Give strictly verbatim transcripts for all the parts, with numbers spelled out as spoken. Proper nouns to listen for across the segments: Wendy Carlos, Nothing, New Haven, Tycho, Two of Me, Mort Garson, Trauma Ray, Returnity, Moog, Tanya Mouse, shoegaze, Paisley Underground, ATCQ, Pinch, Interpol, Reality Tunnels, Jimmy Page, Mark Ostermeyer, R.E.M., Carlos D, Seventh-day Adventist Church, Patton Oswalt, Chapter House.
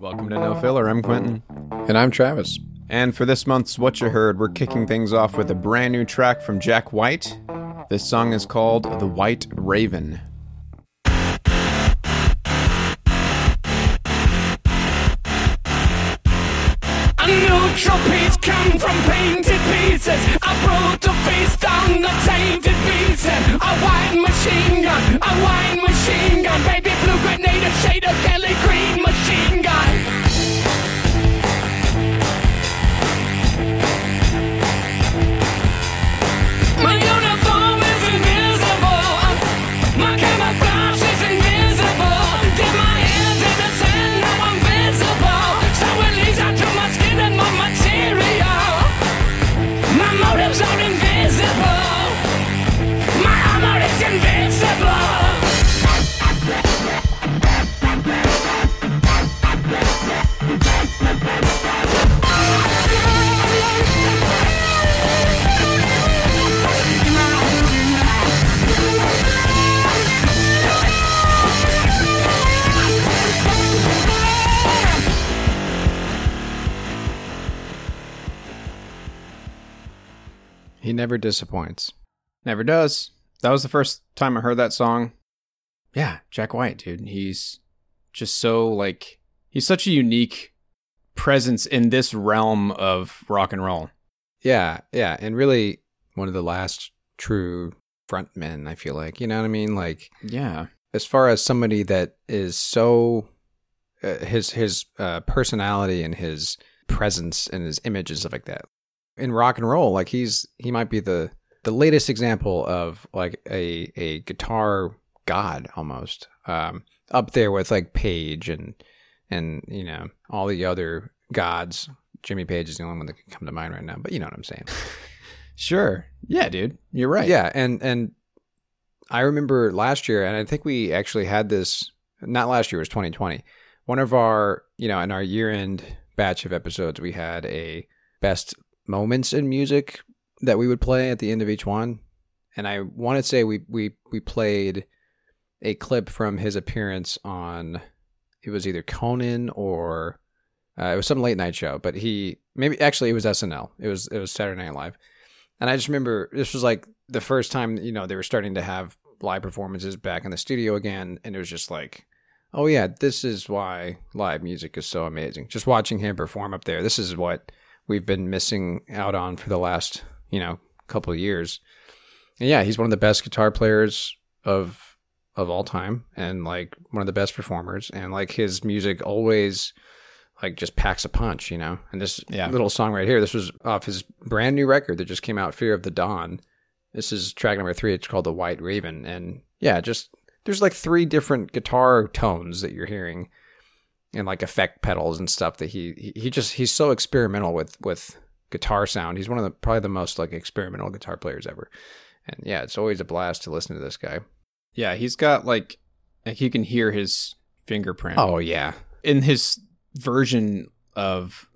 Welcome to No Filler. I'm Quentin. And I'm Travis. And for this month's What You Heard, we're kicking things off with a brand new track from Jack White. This song is called The White Raven. I know trophies come from painted pieces. I brought the face down, the tainted pieces. A white machine gun, a white machine gun. Baby blue grenade, a shade of Kelly green machine gun. My uniform is invisible. My camouflage is invisible. Dip my hands in the sand, now I'm visible. So at least I drew my skin and my material. My motives are invisible. My armor is invincible. He never disappoints. Never does. That was the first time I heard that song. Yeah, Jack White, dude. He's just so, like, he's such a unique presence in this realm of rock and roll. Yeah, yeah. And really one of the last true frontmen, I feel like. You know what I mean? Like, yeah. As far as somebody that is so, uh, his, his uh, personality and his presence and his image and stuff like that. In rock and roll, like he's he might be the the latest example of like a a guitar god almost, um up there with like Page and and you know all the other gods. Jimmy Page is the only one that can come to mind right now, but you know what I'm saying. Sure. Yeah, dude, you're right. Yeah. And and I remember last year, and I think we actually had this, not last year, it was twenty twenty, one of our, you know, in our year-end batch of episodes, we had a best moments in music that we would play at the end of each one, and I want to say we we we played a clip from his appearance on, it was either Conan or uh, it was some late night show, but he maybe actually it was S N L. It was it was Saturday Night Live, and I just remember this was like the first time, you know, they were starting to have live performances back in the studio again, and it was just like, oh yeah, this is why live music is so amazing. Just watching him perform up there, this is what we've been missing out on for the last, you know, couple of years. And yeah, he's one of the best guitar players of of all time, and like one of the best performers, and like his music always like just packs a punch, you know. And this yeah. little song right here, this was off his brand new record that just came out, Fear of the Dawn. This is track number three. It's called The White Raven. And yeah, just there's like three different guitar tones that you're hearing, and like effect pedals and stuff that he, he just, he's so experimental with, with guitar sound. He's one of the, probably the most like experimental guitar players ever. And yeah, it's always a blast to listen to this guy. Yeah, he's got like, like you can hear his fingerprint. Oh yeah. In his version of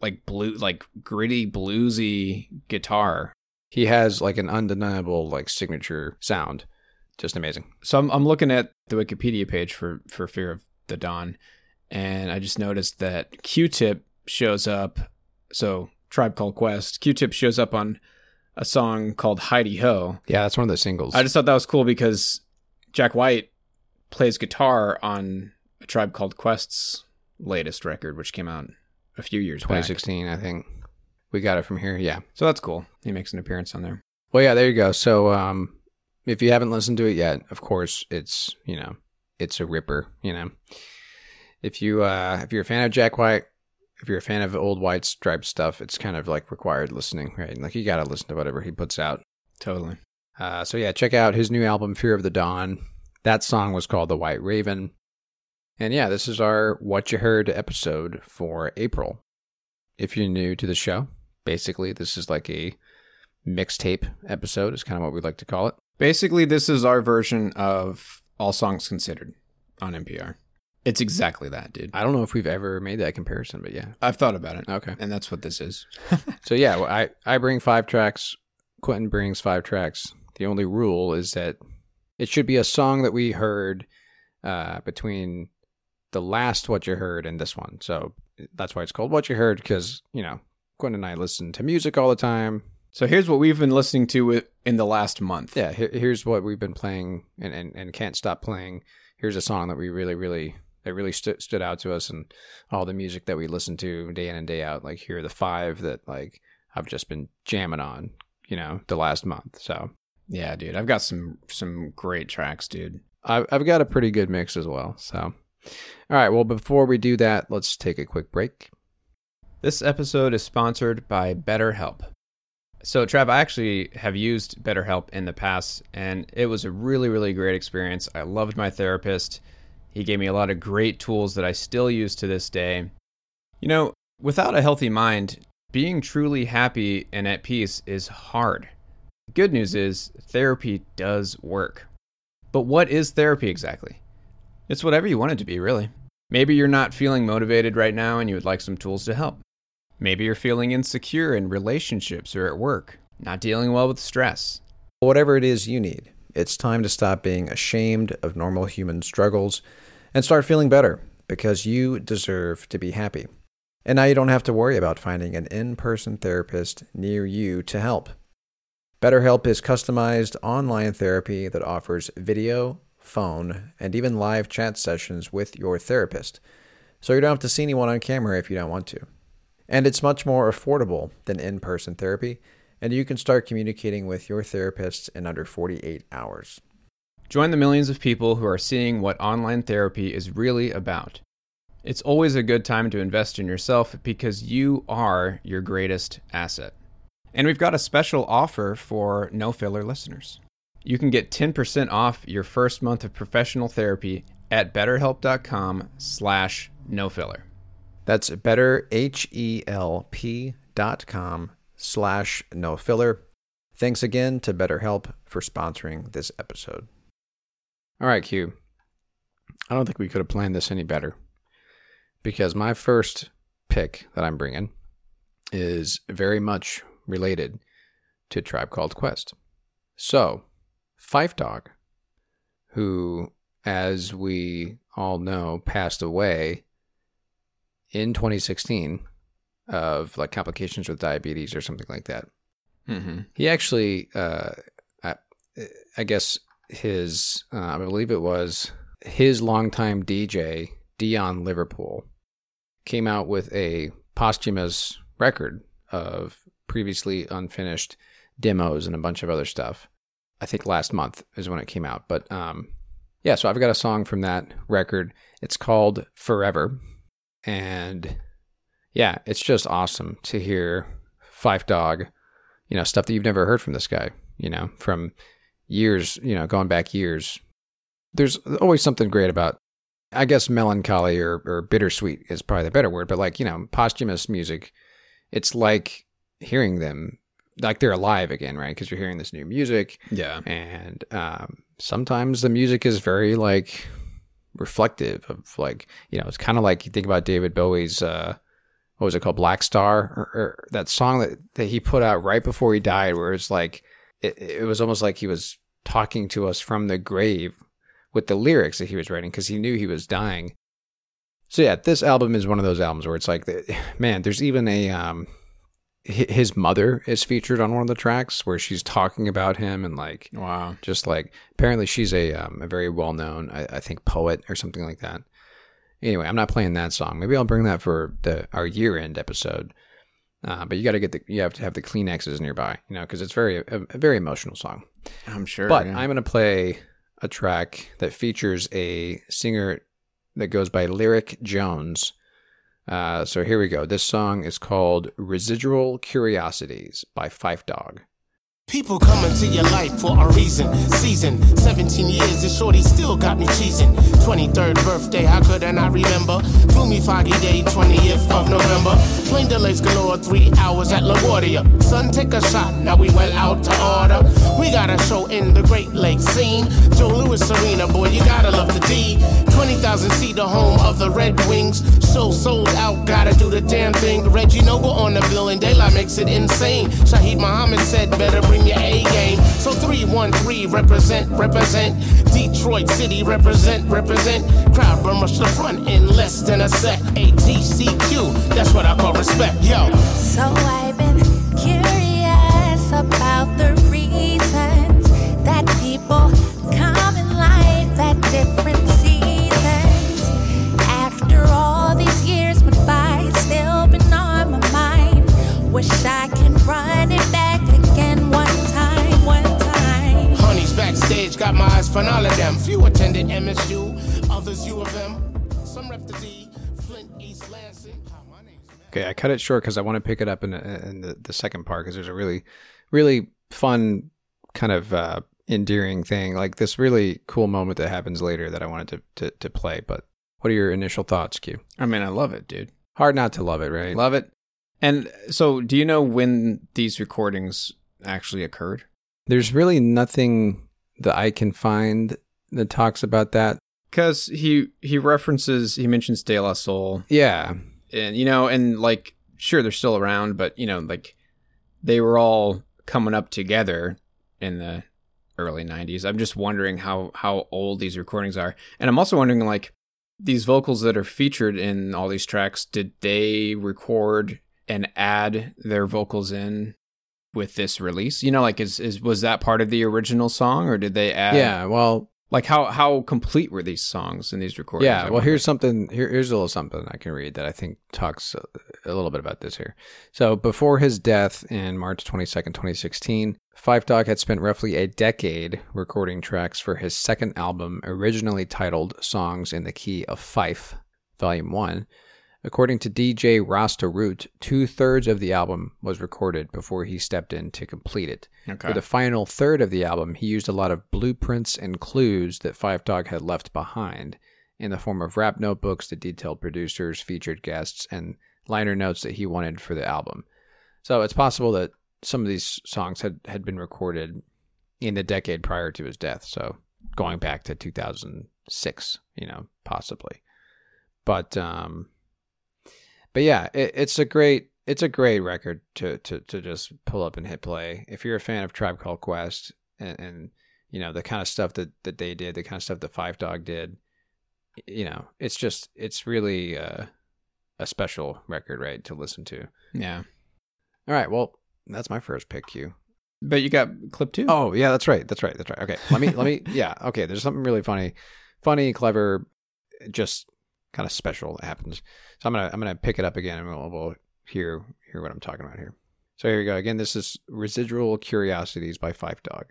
like blue, like gritty bluesy guitar, he has like an undeniable like signature sound. Just amazing. So I'm, I'm looking at the Wikipedia page for, for Fear of the Dawn, and I just noticed that Q Tip shows up. So Tribe Called Quest, Q Tip shows up on a song called Heidi Ho. Yeah, that's one of the singles. I just thought that was cool because Jack White plays guitar on A Tribe Called Quest's latest record, which came out a few years back. twenty sixteen, I think. We got it from here, yeah. So that's cool. He makes an appearance on there. Well, yeah, there you go. So, um... if you haven't listened to it yet, of course, it's, you know, it's a ripper, you know. If, you, uh, if you're if you a fan of Jack White, if you're a fan of old White Striped stuff, it's kind of like required listening, right? Like you got to listen to whatever he puts out. Totally. Uh, so yeah, check out his new album, Fear of the Dawn. That song was called The White Raven. And yeah, this is our What You Heard episode for April. If you're new to the show, basically this is like a mixtape episode is kind of what we like to call it. Basically, this is our version of All Songs Considered on N P R. It's exactly that, dude. I don't know if we've ever made that comparison, but yeah. I've thought about it. Okay. And that's what this is. So yeah, well, I, I bring five tracks. Quentin brings five tracks. The only rule is that it should be a song that we heard uh, between the last What You Heard and this one. So that's why it's called What You Heard, because, you know, Quentin and I listen to music all the time. So here's what we've been listening to in the last month. Yeah, here's what we've been playing and, and, and can't stop playing. Here's a song that we really, really, that really st- stood out to us, and all the music that we listen to day in and day out. Like here are the five that like I've just been jamming on, you know, the last month. So yeah, dude, I've got some some great tracks, dude. I've, I've got a pretty good mix as well. So all right, well, before we do that, let's take a quick break. This episode is sponsored by BetterHelp. So, Trav, I actually have used BetterHelp in the past, and it was a really, really great experience. I loved my therapist. He gave me a lot of great tools that I still use to this day. You know, without a healthy mind, being truly happy and at peace is hard. The good news is therapy does work. But what is therapy exactly? It's whatever you want it to be, really. Maybe you're not feeling motivated right now and you would like some tools to help. Maybe you're feeling insecure in relationships or at work, not dealing well with stress. Whatever it is you need, it's time to stop being ashamed of normal human struggles and start feeling better, because you deserve to be happy. And now you don't have to worry about finding an in-person therapist near you to help. BetterHelp is customized online therapy that offers video, phone, and even live chat sessions with your therapist, so you don't have to see anyone on camera if you don't want to. And it's much more affordable than in-person therapy, and you can start communicating with your therapist in under forty-eight hours. Join the millions of people who are seeing what online therapy is really about. It's always a good time to invest in yourself, because you are your greatest asset. And we've got a special offer for No Filler listeners. You can get ten percent off your first month of professional therapy at betterhelp.com slash nofiller. That's betterhelp.com slash no filler. Thanks again to BetterHelp for sponsoring this episode. All right, Q. I don't think we could have planned this any better, because my first pick that I'm bringing is very much related to Tribe Called Quest. So, Phife Dawg, who, as we all know, passed away in twenty sixteen of like complications with diabetes or something like that. Mm-hmm. He actually, uh, I, I guess his, uh, I believe it was his longtime D J, Dion Liverpool, came out with a posthumous record of previously unfinished demos and a bunch of other stuff. I think last month is when it came out. But um, yeah, so I've got a song from that record. It's called Forever. And yeah, it's just awesome to hear Phife Dawg, you know, stuff that you've never heard from this guy, you know, from years, you know, going back years. There's always something great about, I guess, melancholy or, or bittersweet is probably the better word, but like, you know, posthumous music, it's like hearing them, like they're alive again, right? Because you're hearing this new music. Yeah. And um, sometimes the music is very like reflective of like, you know, it's kind of like you think about David Bowie's, uh, what was it called? Black Star, or, or that song that, that he put out right before he died, where it's like, it, it was almost like he was talking to us from the grave with the lyrics that he was writing, because he knew he was dying. So yeah, this album is one of those albums where it's like, man, there's even a, um, his mother is featured on one of the tracks where she's talking about him and like, wow, just like, apparently she's a, um, a very well-known, I, I think poet or something like that. Anyway, I'm not playing that song. Maybe I'll bring that for the, our year-end episode. Uh, but you got to get the, you have to have the Kleenexes nearby, you know, because it's very, a, a very emotional song. I'm sure. But yeah. I'm going to play a track that features a singer that goes by Lyric Jones. Uh, so here we go. This song is called Residual Curiosities by Phife Dawg. People come into your life for a reason. Season, seventeen years, and shorty still got me cheesing. twenty-third birthday, how could I not remember? Gloomy, foggy day, twentieth of November. Plane delays galore, three hours at LaGuardia. Son, take a shot, now we went out to order. We got a show in the Great Lakes scene. Joe Louis Arena, boy, you gotta love the D. twenty thousand seat, the home of the Red Wings. Show sold out, gotta do the damn thing. Reggie Noble on the bill, and daylight makes it insane. Shaheed Muhammad said, better bring your A game. So three one three represent, represent. Detroit City represent, represent. Crowd burn rush the front in less than a sec. A T C Q, that's what I call respect, yo. So I've been curious about the reasons that people come in life at different seasons. After all these years went by, still been on my mind. Wish I could run it back again one time, one time. Honey's backstage, got my eyes for all of them. Few attended M S U, others U of M. Some rep the D, Flint, East Lansing. Okay, I cut it short because I want to pick it up in, the, in the, the second part, because there's a really, really fun kind of uh, endearing thing, like this really cool moment that happens later that I wanted to, to, to play. But what are your initial thoughts, Q? I mean, I love it, dude. Hard not to love it, right? Love it. And so do you know when these recordings actually occurred? There's really nothing that I can find that talks about that. Because he, he references, he mentions De La Soul. Yeah. And, you know, and like, sure, they're still around, but, you know, like they were all coming up together in the early nineties. I'm just wondering how, how old these recordings are. And I'm also wondering, like, these vocals that are featured in all these tracks, did they record and add their vocals in with this release? You know, like, is, is was that part of the original song, or did they add? Yeah, well, like how, how complete were these songs in these recordings? Yeah, I well, wonder. here's something, here, here's a little something I can read that I think talks a, a little bit about this here. So before his death in March twenty-second, twenty sixteen, Phife Dawg had spent roughly a decade recording tracks for his second album, originally titled Songs in the Key of Phife, Volume one. According to D J Rasta Root, two-thirds of the album was recorded before he stepped in to complete it. Okay. For the final third of the album, he used a lot of blueprints and clues that Phife Dawg had left behind in the form of rap notebooks that detailed producers, featured guests, and liner notes that he wanted for the album. So it's possible that some of these songs had, had been recorded in the decade prior to his death, so going back to two thousand six, you know, possibly. But... um But yeah, it, it's a great it's a great record to, to, to just pull up and hit play. If you're a fan of Tribe Called Quest and, and you know the kind of stuff that, that they did, the kind of stuff that Phife Dawg did, you know, it's just it's really uh, a special record, right, to listen to. Yeah. All right. Well, that's my first pick, Q. But you got clip two. Oh yeah, that's right. That's right. That's right. Okay. Let me let me. Yeah. Okay. There's something really funny, funny, clever, just kind of special that happens. So I'm gonna I'm gonna pick it up again, and we'll, we'll hear hear what I'm talking about here. So here we go again. This is Residual Curiosities by Phife Dawg.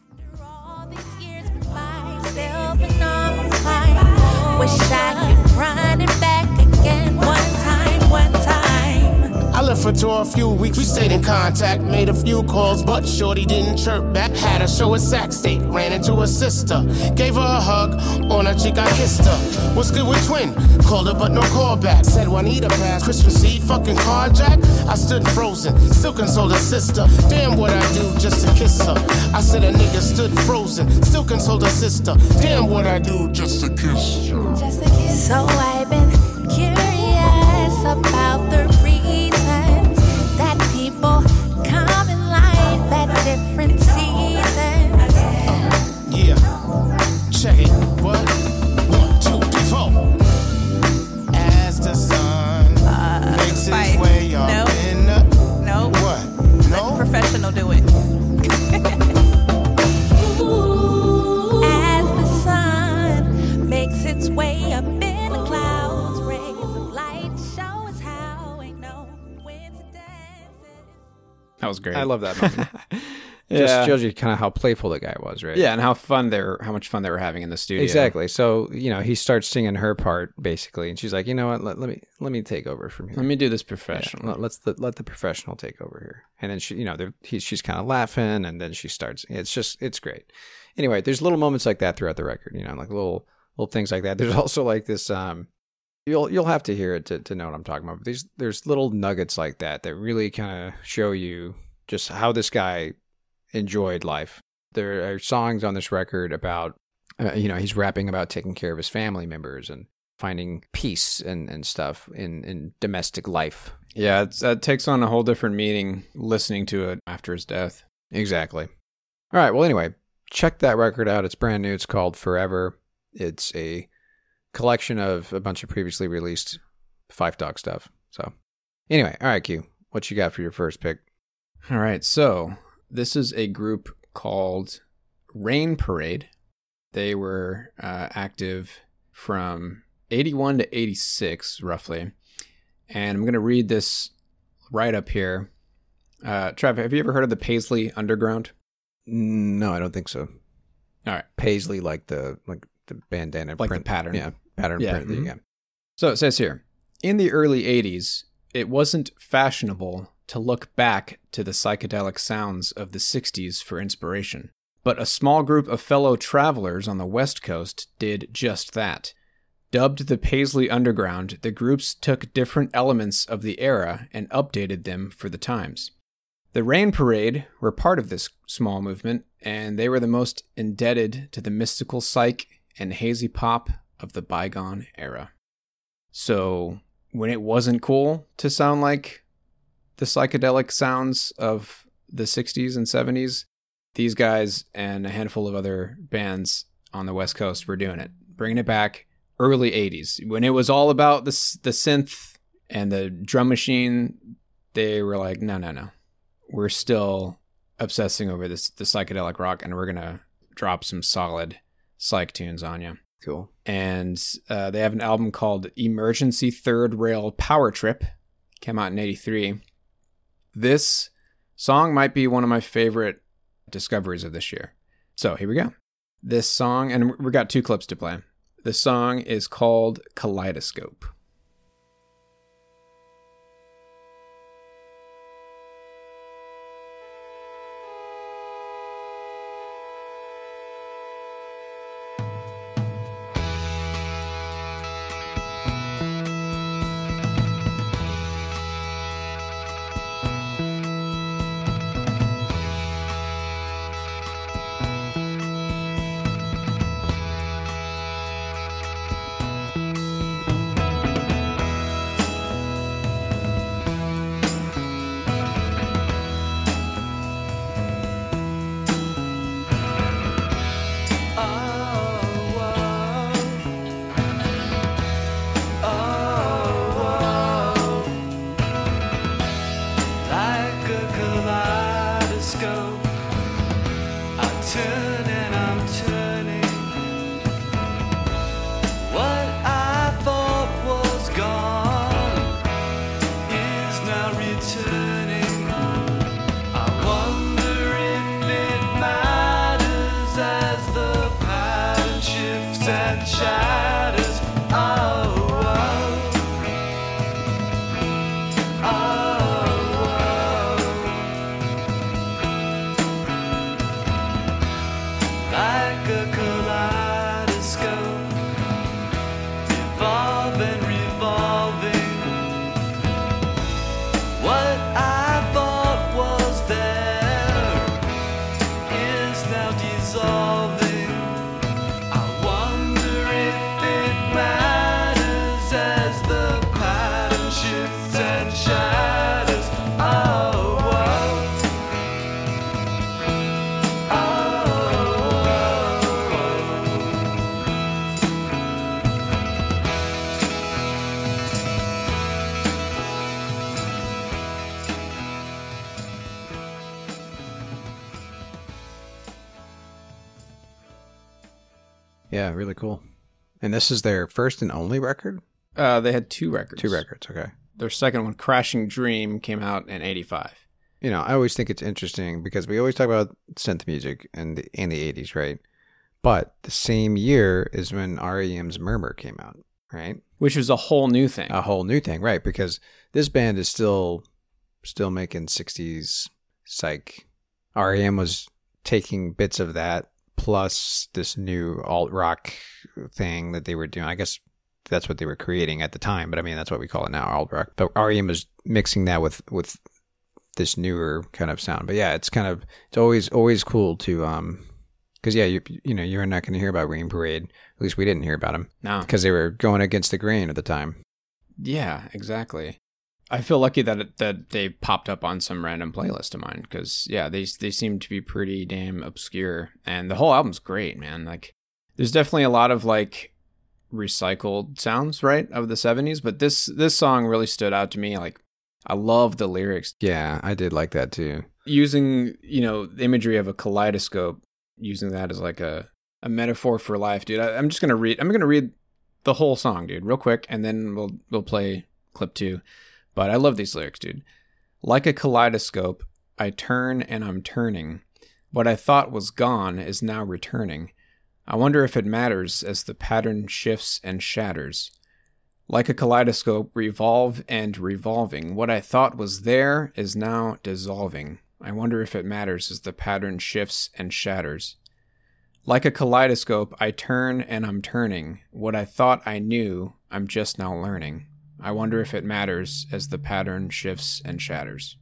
After all these years went by, still been on my mind. Wish I could run it back again one time, one time. I live for for tour a few weeks. We stayed in contact, made a few calls, but shorty didn't chirp back. Had her show at Sac State, ran into her sister, gave her a hug, on her cheek I kissed her. What's good with twin? Called her but no call back. Said Juanita passed Christmas Eve, fucking carjack. I stood frozen, still consoled her sister. Damn what I do just to kiss her. I said a nigga stood frozen, still consoled her sister. Damn what I do just to kiss her. Just to kiss. So I've been curious about the reasons that people come in life at different seasons. Uh, yeah, check it. What? One, two, three, four. As the sun uh, makes its Fife. Way up nope. in the... Nope. What? No? Let the professional do it. Way up in the clouds, rays of light show us how ain't no coincidence. That was great. I love that moment. Yeah. Just shows you kind of how playful the guy was, right? Yeah, and how fun they were, how much fun they were having in the studio. Exactly. So, you know, he starts singing her part basically, and she's like, you know what? Let, let me let me take over from here. Let me do this professional. Yeah, let, let's the, let the professional take over here. And then she, you know, he, she's kind of laughing, and then she starts. It's just, it's great. Anyway, there's little moments like that throughout the record. You know, like little. Little things like that. There's also like this. Um, you'll you'll have to hear it to, to know what I'm talking about. But there's there's little nuggets like that that really kind of show you just how this guy enjoyed life. There are songs on this record about uh, you know, he's rapping about taking care of his family members and finding peace and, and stuff in, in domestic life. Yeah, it's, that takes on a whole different meaning listening to it after his death. Exactly. All right. Well, anyway, check that record out. It's brand new. It's called Forever. It's a collection of a bunch of previously released Phife Dawg stuff. So anyway, all right, Q, what you got for your first pick? All right, so this is a group called Rain Parade. They were uh, active from eighty-one to eighty-six, roughly. And I'm going to read this right up here. Uh, Trav, have you ever heard of the Paisley Underground? No, I don't think so. All right. Paisley, like the... like. The bandana like print. The pattern. Yeah, pattern yeah. print. Mm-hmm. That you got. So it says here, in the early eighties, it wasn't fashionable to look back to the psychedelic sounds of the sixties for inspiration. But a small group of fellow travelers on the West Coast did just that. Dubbed the Paisley Underground, the groups took different elements of the era and updated them for the times. The Rain Parade were part of this small movement, and they were the most indebted to the mystical psyche and hazy pop of the bygone era. So when it wasn't cool to sound like the psychedelic sounds of the sixties and seventies, these guys and a handful of other bands on the West Coast were doing it, bringing it back early eighties. When it was all about the, the synth and the drum machine, they were like, no, no, no. We're still obsessing over this the psychedelic rock, and we're going to drop some solid psych tunes on you. Cool. And uh, they have an album called Emergency Third Rail Power Trip. Came out in eighty-three. This song might be one of my favorite discoveries of this year. So here we go. This song, and we've got two clips to play. This song is called Kaleidoscope. Yeah, really cool. And this is their first and only record? Uh, they had two records. Two records, okay. Their second one, Crashing Dream, came out in eighty-five. You know, I always think it's interesting because we always talk about synth music in the, in the eighties, right? But the same year is when R E M's Murmur came out, right? Which was a whole new thing. A whole new thing, right? Because this band is still still making sixties psych. R E M was taking bits of that plus this new alt-rock thing that they were doing. I guess that's what they were creating at the time, but I mean, that's what we call it now, alt-rock. But R E M is mixing that with, with this newer kind of sound. But yeah, it's kind of, it's always always cool to, um, because yeah, you you know, you're not going to hear about Rain Parade. At least we didn't hear about them. No. Because they were going against the grain at the time. Yeah, exactly. I feel lucky that it, that they popped up on some random playlist of mine because, yeah, they they seem to be pretty damn obscure. And the whole album's great, man. Like, there's definitely a lot of, like, recycled sounds, right, of the seventies. But this, this song really stood out to me. Like, I love the lyrics. Yeah, I did like that, too. Using, you know, the imagery of a kaleidoscope, using that as, like, a, a metaphor for life, dude. I, I'm just going to read... I'm going to read the whole song, dude, real quick, and then we'll we'll play clip two. But I love these lyrics, dude. Like a kaleidoscope, I turn and I'm turning. What I thought was gone is now returning. I wonder if it matters as the pattern shifts and shatters. Like a kaleidoscope, revolve and revolving. What I thought was there is now dissolving. I wonder if it matters as the pattern shifts and shatters. Like a kaleidoscope, I turn and I'm turning. What I thought I knew, I'm just now learning. I wonder if it matters as the pattern shifts and shatters.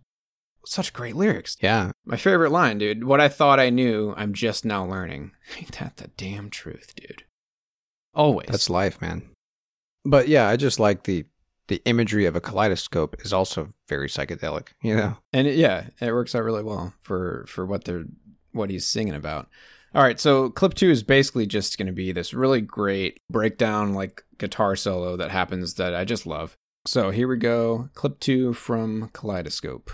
Such great lyrics. Yeah. My favorite line, dude. What I thought I knew, I'm just now learning. Ain't that the damn truth, dude? Always. That's life, man. But yeah, I just like the the imagery of a kaleidoscope is also very psychedelic, you know? And it, yeah, it works out really well for, for what they're what he's singing about. All right, so clip two is basically just going to be this really great breakdown, like guitar solo that happens that I just love. So here we go, clip two from Kaleidoscope.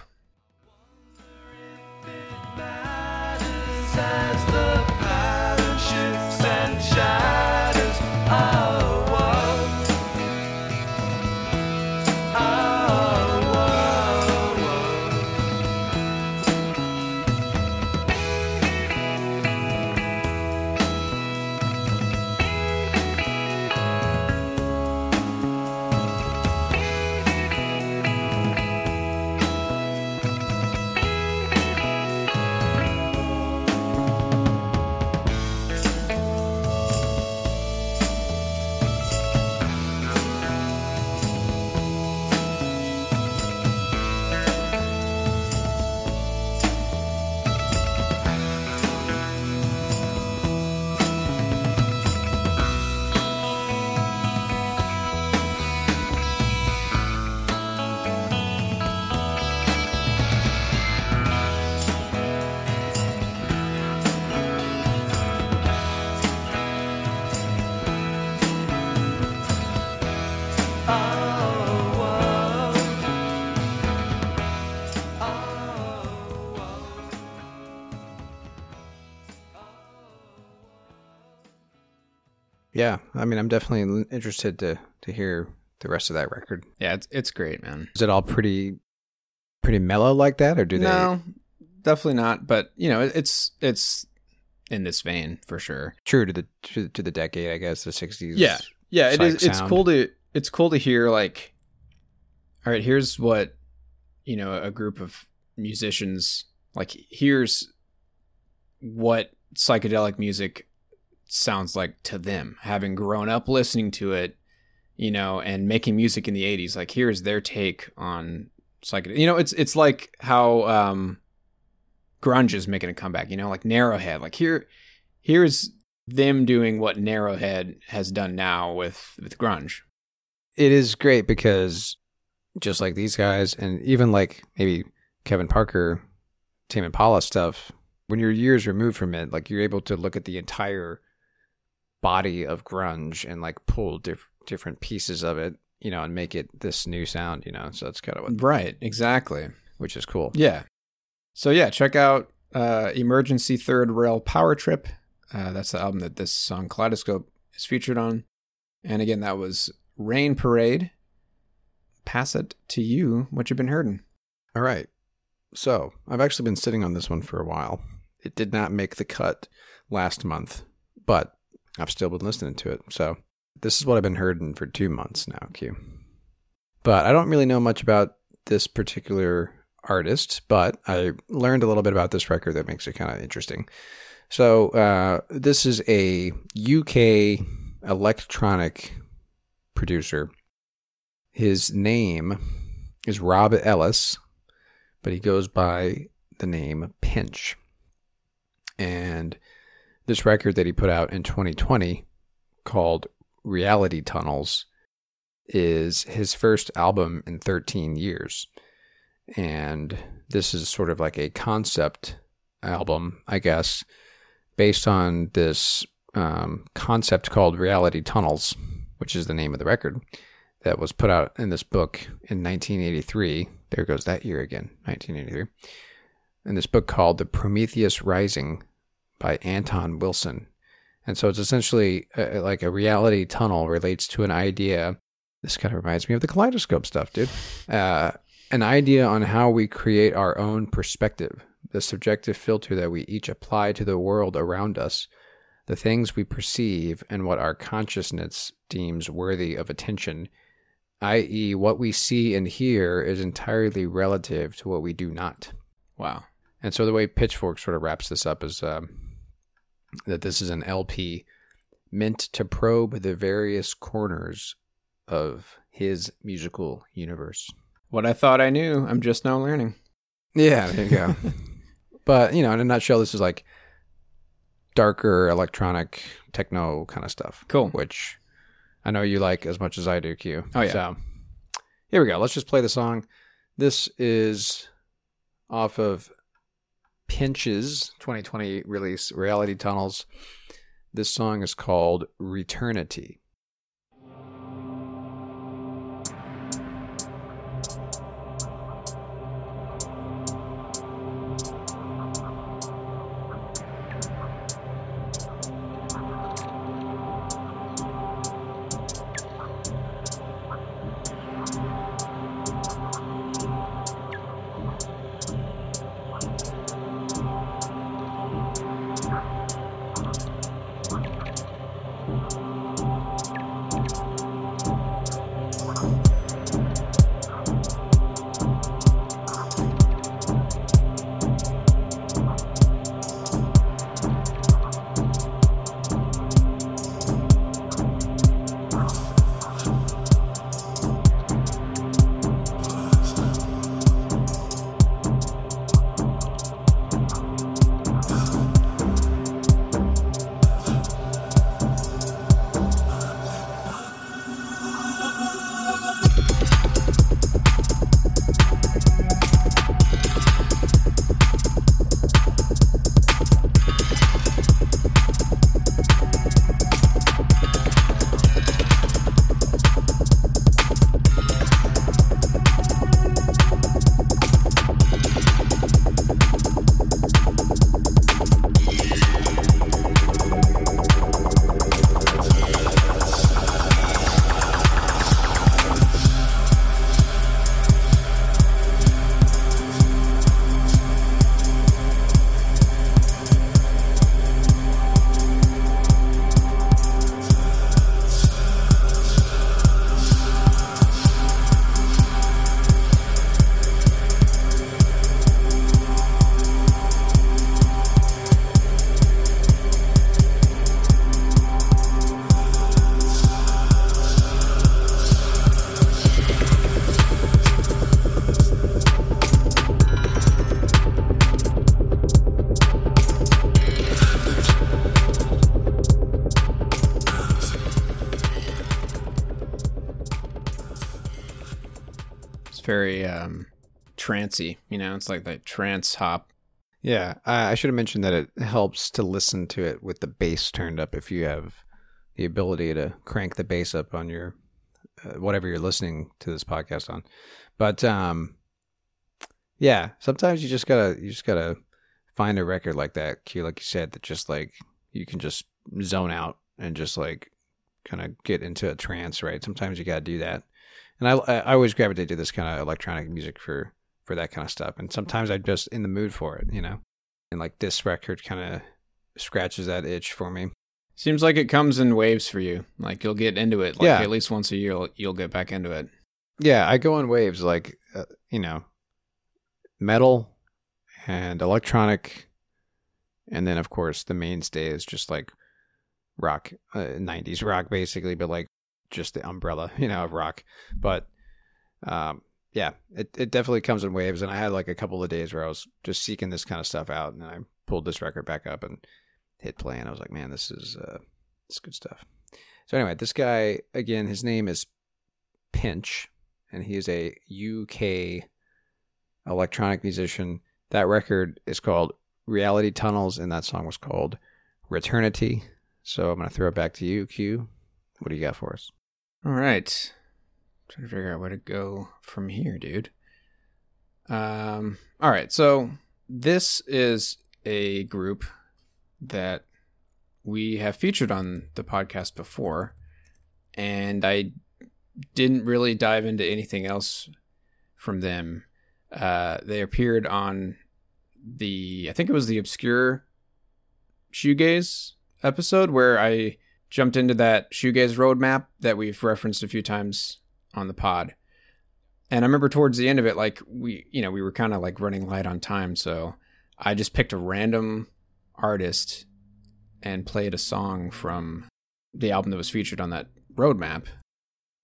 Yeah, I mean, I'm definitely interested to, to hear the rest of that record. Yeah, it's it's great, man. Is it all pretty pretty mellow like that, or do no, they? No, definitely not. But you know, it's it's in this vein for sure. True to the to, to the decade, I guess, the sixties. Yeah, yeah. It is. Sound. It's cool to it's cool to hear like, all right, here's what you know, a group of musicians like. Here's what psychedelic music sounds like to them, having grown up listening to it, you know, and making music in the eighties. Like, here's their take on psychedelic. You know, it's it's like how um grunge is making a comeback, you know, like Narrow Head. Like, here here's them doing what Narrow Head has done now with with grunge. It is great because just like these guys, and even like maybe Kevin Parker, Tame Impala stuff, when you're years removed from it, like, you're able to look at the entire body of grunge and like pull diff- different pieces of it, you know, and make it this new sound, you know. So that's kind of what, right, exactly, which is cool. Yeah, so yeah, check out uh Emergency Third Rail Power Trip, Uh, that's the album that this song Kaleidoscope is featured on. And again, that was Rain Parade. Pass it to you what you've been hearing. All right. So I've actually been sitting on this one for a while. It did not make the cut last month, but I've still been listening to it. So this is what I've been hearing for two months now, Q. But I don't really know much about this particular artist, but I learned a little bit about this record that makes it kind of interesting. So uh, this is a U K electronic producer. His name is Rob Ellis, but he goes by the name Pinch. And this record that he put out in twenty twenty called Reality Tunnels is his first album in thirteen years. And this is sort of like a concept album, I guess, based on this um, concept called Reality Tunnels, which is the name of the record, that was put out in this book in nineteen eighty-three. There goes that year again, nineteen eighty-three. In this book called The Prometheus Rising by Anton Wilson. And so it's essentially a, like a reality tunnel relates to an idea. This kind of reminds me of the Kaleidoscope stuff, dude. Uh, an idea on how we create our own perspective, the subjective filter that we each apply to the world around us, the things we perceive, and what our consciousness deems worthy of attention, that is what we see and hear is entirely relative to what we do not. Wow. And so the way Pitchfork sort of wraps this up is um, that this is an L P meant to probe the various corners of his musical universe. What I thought I knew, I'm just now learning. Yeah, there you go. But, you know, in a nutshell, this is like darker electronic techno kind of stuff. Cool. Which I know you like as much as I do, Q. Oh, yeah. So here we go. Let's just play the song. This is off of Pinch's twenty twenty release, Reality Tunnels. This song is called Returnity. Very um, trancey, you know, it's like that trance hop. Yeah, I, I should have mentioned that it helps to listen to it with the bass turned up if you have the ability to crank the bass up on your, uh, whatever you're listening to this podcast on. But um, yeah, sometimes you just gotta, you just gotta find a record like that, Q, like you said, that just like you can just zone out and just like kind of get into a trance, right? Sometimes you got to do that. And I, I always gravitate to this kind of electronic music for, for that kind of stuff. And sometimes I'm just in the mood for it, you know? And like this record kind of scratches that itch for me. Seems like it comes in waves for you. Like you'll get into it. Like yeah. At least once a year, you'll, you'll get back into it. Yeah, I go in waves like, uh, you know, metal and electronic. And then, of course, the mainstay is just like rock, uh, nineties rock, basically, but like just the umbrella, you know, of rock. But um, yeah, it, it definitely comes in waves. And I had like a couple of days where I was just seeking this kind of stuff out. And I pulled this record back up and hit play. And I was like, man, this is uh, this is good stuff. So anyway, this guy, again, his name is Pinch. And he is a U K electronic musician. That record is called Reality Tunnels, and that song was called Returnity. So I'm going to throw it back to you, Q. What do you got for us? All right. I'm trying to figure out where to go from here, dude. Um. All right. So this is a group that we have featured on the podcast before, and I didn't really dive into anything else from them. Uh, they appeared on the, I think it was the Obscure Shoegaze episode where I jumped into that Shoegaze roadmap that we've referenced a few times on the pod. And I remember towards the end of it, like we, you know, we were kind of like running light on time. So I just picked a random artist and played a song from the album that was featured on that roadmap.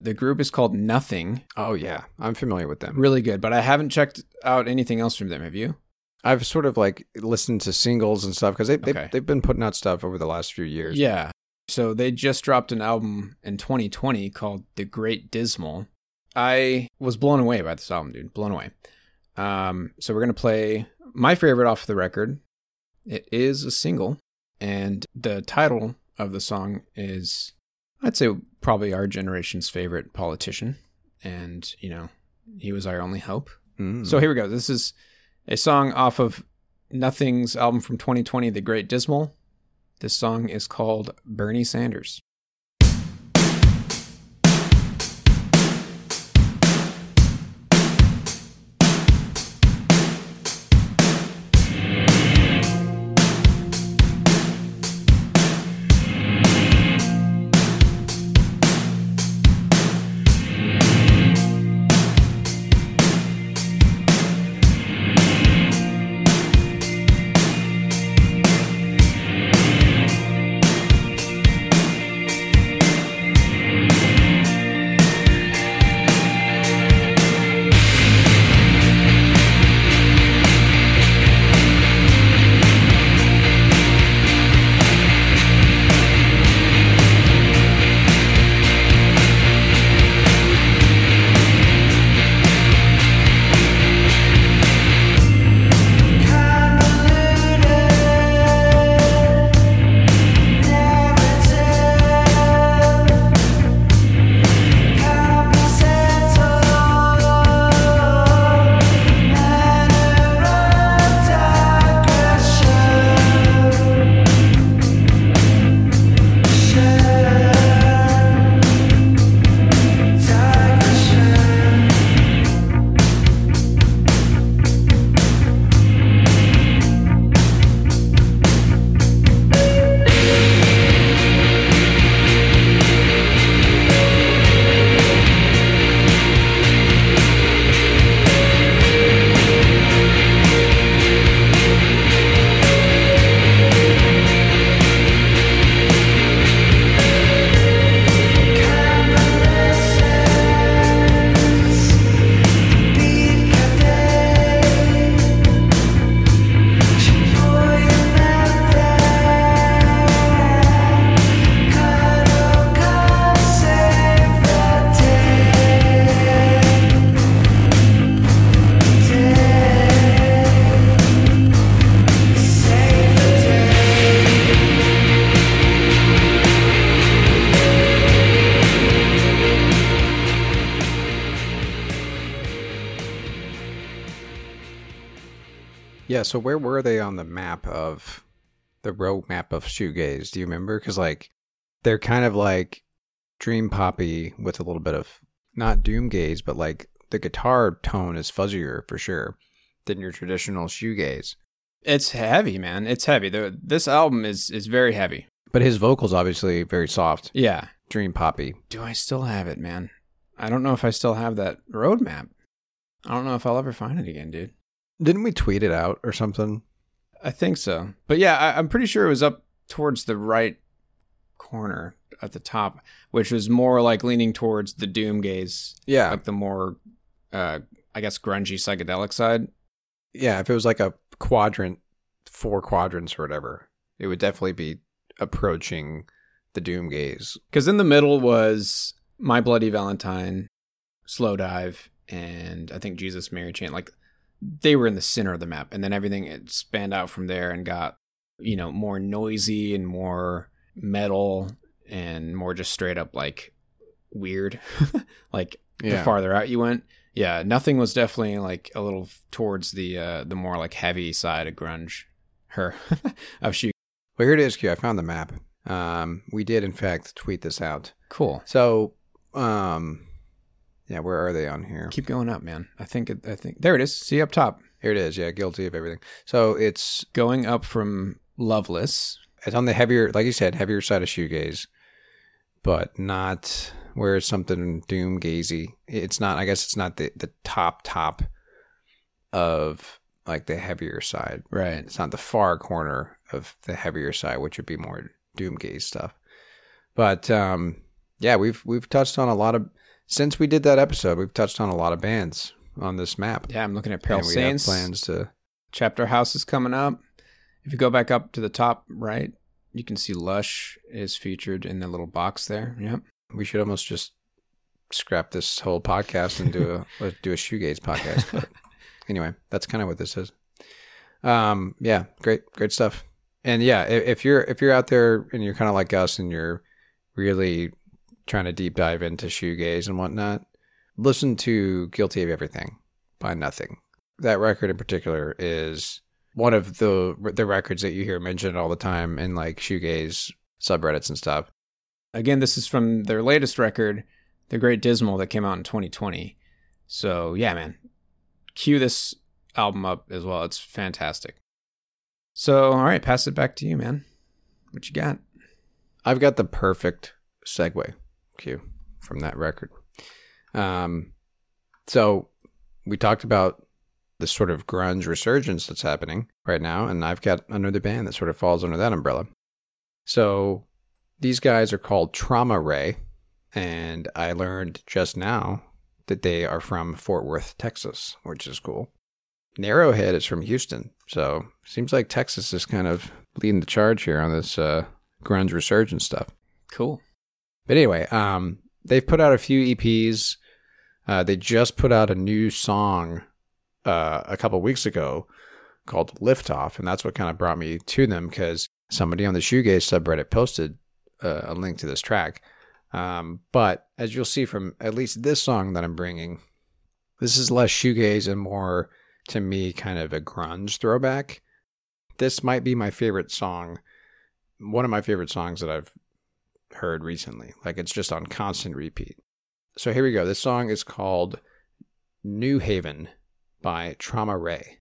The group is called Nothing. Oh yeah, I'm familiar with them. Really good, but I haven't checked out anything else from them. Have you? I've sort of like listened to singles and stuff because they, they, okay. they've been putting out stuff over the last few years. Yeah. So they just dropped an album in twenty twenty called The Great Dismal. I was blown away by this album, dude. Blown away. Um, so we're going to play my favorite off the record. It is a single. And the title of the song is, I'd say, probably our generation's favorite politician. And, you know, he was our only hope. Mm. So here we go. This is a song off of Nothing's album from twenty twenty, The Great Dismal. This song is called Bernie Sanders. So where were they on the map of the roadmap of shoegaze? Do you remember? Because like they're kind of like dream poppy with a little bit of not doomgaze, but like the guitar tone is fuzzier for sure than your traditional shoegaze. It's heavy, man. It's heavy. The, this album is is very heavy. But his vocals obviously very soft. Yeah. Dream poppy. Do I still have it, man? I don't know if I still have that roadmap. I don't know if I'll ever find it again, dude. Didn't we tweet it out or something? I think so. But yeah, I, I'm pretty sure it was up towards the right corner at the top, which was more like leaning towards the doomgaze. Yeah. Like the more, uh, I guess, grungy psychedelic side. Yeah, if it was like a quadrant, four quadrants or whatever, it would definitely be approaching the doomgaze. Because in the middle was My Bloody Valentine, Slow Dive, and I think Jesus, Mary Chain. Like they were in the center of the map, and then everything it spanned out from there and got, you know, more noisy and more metal and more just straight up like weird. Like yeah. The farther out you went. Yeah, Nothing was definitely like a little towards the uh, the more like heavy side of grunge, her of shoe. Well, here it is, Q. I found the map. Um, we did in fact tweet this out. Cool. So, um, yeah, where are they on here? Keep going up, man. I think it, I think there it is. See up top. Here it is. Yeah, Guilty of Everything. So it's going up from Loveless. It's on the heavier, like you said, heavier side of shoegaze, but not. Where it's something doomgazy. It's not, I guess it's not the, the top, top of like the heavier side. Right. It's not the far corner of the heavier side, which would be more doomgaze stuff. But um, yeah, we've, we've touched on a lot of, since we did that episode, we've touched on a lot of bands on this map. Yeah, I'm looking at Peril Saints. We have plans to. Chapter House is coming up. If you go back up to the top right, you can see Lush is featured in the little box there. Yep. We should almost just scrap this whole podcast and do a do a shoegaze podcast. But anyway, that's kind of what this is. Um, yeah, great, great stuff. And yeah, if you're if you're out there and you're kind of like us and you're really trying to deep dive into shoegaze and whatnot, listen to "Guilty of Everything" by Nothing. That record in particular is one of the the records that you hear mentioned all the time in like shoegaze subreddits and stuff. Again, this is from their latest record, The Great Dismal, that came out in twenty twenty. So, yeah, man. Cue this album up as well. It's fantastic. So, all right, pass it back to you, man. What you got? I've got the perfect segue, Q, from that record. Um, so, we talked about the sort of grunge resurgence that's happening right now, and I've got another band that sort of falls under that umbrella. So... these guys are called Trauma Ray, and I learned just now that they are from Fort Worth, Texas, which is cool. Narrow Head is from Houston, so seems like Texas is kind of leading the charge here on this uh, grunge resurgence stuff. Cool. But anyway, um, they've put out a few E Ps. Uh, they just put out a new song uh, a couple weeks ago called Liftoff, and that's what kind of brought me to them because somebody on the shoegaze subreddit posted Uh, a link to this track. Um, but as you'll see from at least this song that I'm bringing, this is less shoegaze and more, to me, kind of a grunge throwback. This might be my favorite song, one of my favorite songs that I've heard recently. Like, it's just on constant repeat. So here we go. This song is called New Haven by Trauma Ray.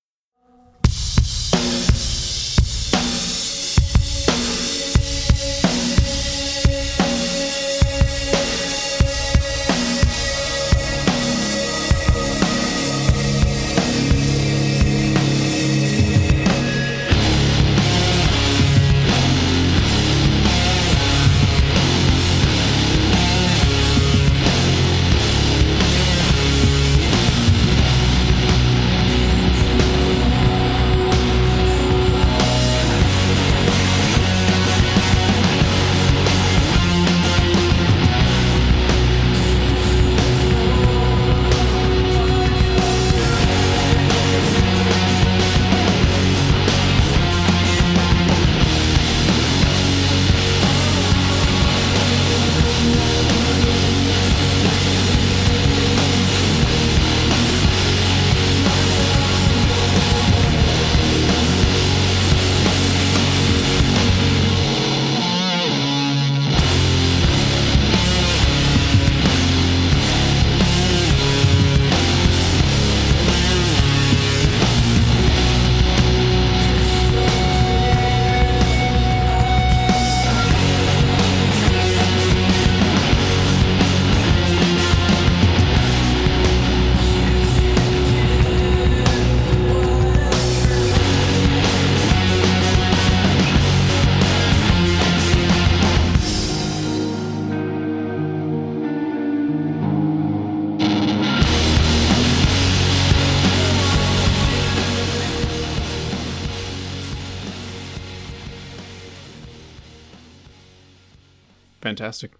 fantastic.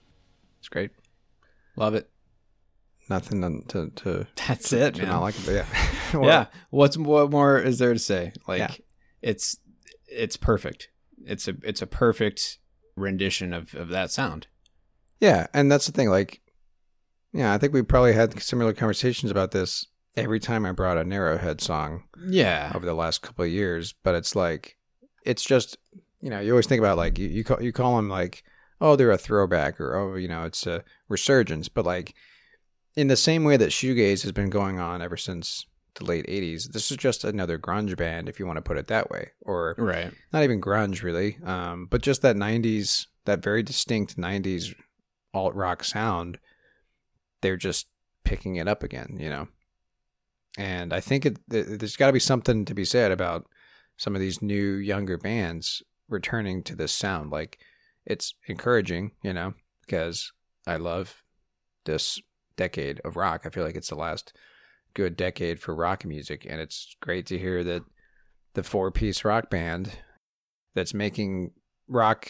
It's great. Love it. Nothing to to. That's it, man. I like it. Yeah. well, yeah. What's what more is there to say? Like, yeah. it's it's perfect. It's a it's a perfect rendition of, of that sound. Yeah, and that's the thing. Like, yeah, I think we probably had similar conversations about this every time I brought a Narrow Head song. Yeah. Over the last couple of years, but it's like, it's just, you know, you always think about like you you call you call them like, oh, they're a throwback, or oh, you know, it's a resurgence, but like. In the same way that shoegaze has been going on ever since the late eighties, this is just another grunge band, if you want to put it that way, or right. Not even grunge really, um, but just that nineties, that very distinct nineties alt rock sound. They're just picking it up again, you know. And I think it, there's got to be something to be said about some of these new younger bands returning to this sound. Like, it's encouraging, you know, because I love this decade of rock. I feel like it's the last good decade for rock music, and it's great to hear that the four-piece rock band that's making rock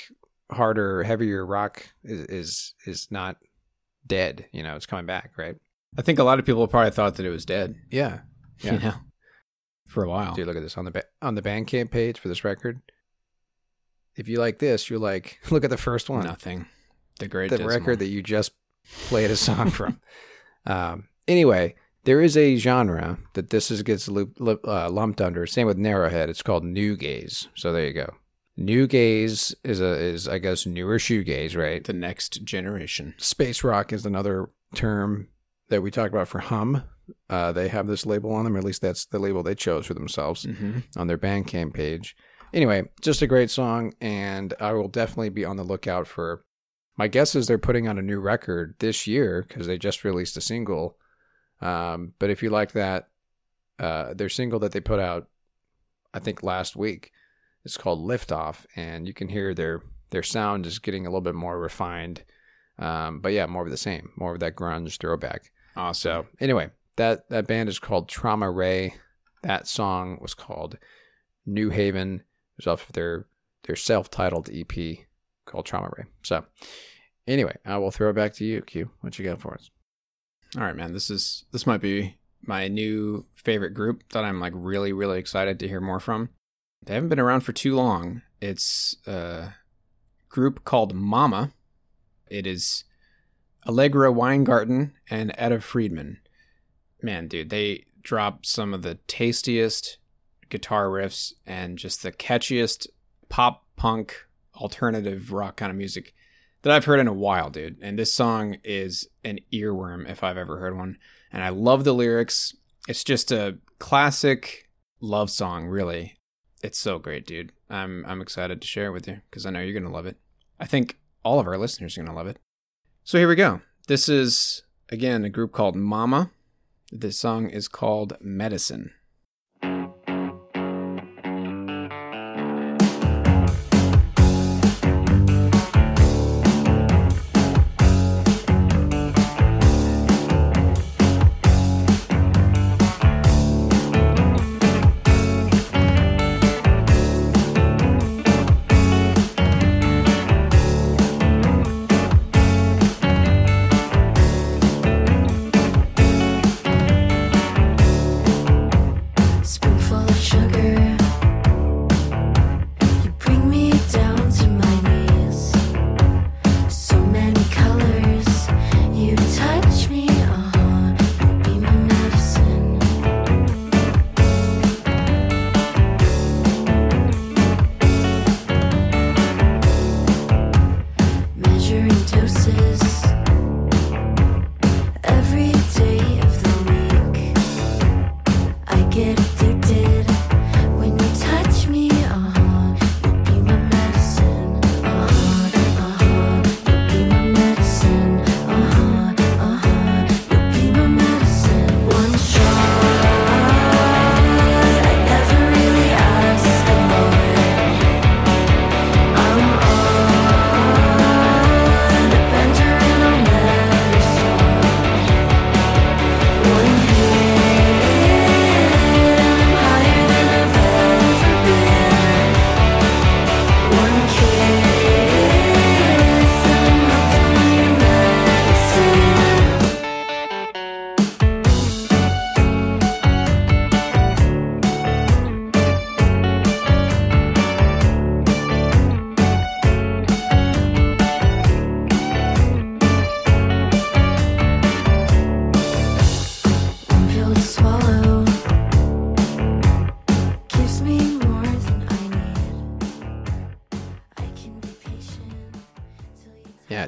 harder, heavier rock is, is is not dead. You know, it's coming back, right? I think a lot of people probably thought that it was dead. Yeah, yeah. You know, for a while. Dude, look at this on the ba- on the Bandcamp page for this record. If you like this, you're like, look at the first one. Nothing. The Great Dismal. The record that you just played a song from. Um, anyway, there is a genre that this is gets loop, loop, uh, lumped under. Same with Narrowhead. It's called Newgaze. So there you go. Newgaze is a is I guess newer shoegaze, right? The next generation. Space rock is another term that we talked about for Hum. Uh, they have this label on them, or at least that's the label they chose for themselves mm-hmm. on their Bandcamp page. Anyway, just a great song, and I will definitely be on the lookout for. My guess is they're putting out a new record this year because they just released a single. Um, but if you like that, uh, their single that they put out, I think last week, it's called Liftoff, and you can hear their their sound is getting a little bit more refined. Um, but yeah, more of the same, more of that grunge throwback. Awesome. So anyway, that, that band is called Trauma Ray. That song was called New Haven. It was off of their, their self-titled E P called Trauma Ray. So anyway, I will throw it back to you, Q. What you got for us? All right, man. This is this might be my new favorite group that I'm like really, really excited to hear more from. They haven't been around for too long. It's a group called Mama. It is Allegra Weingarten and Etta Friedman. Man, dude, they drop some of the tastiest guitar riffs and just the catchiest pop punk alternative rock kind of music that I've heard in a while, dude. And this song is an earworm if I've ever heard one. And I love the lyrics. It's just a classic love song, really. It's so great, dude. I'm I'm excited to share it with you because I know you're going to love it. I think all of our listeners are going to love it. So here we go. This is, again, a group called Mama. This song is called Medicine.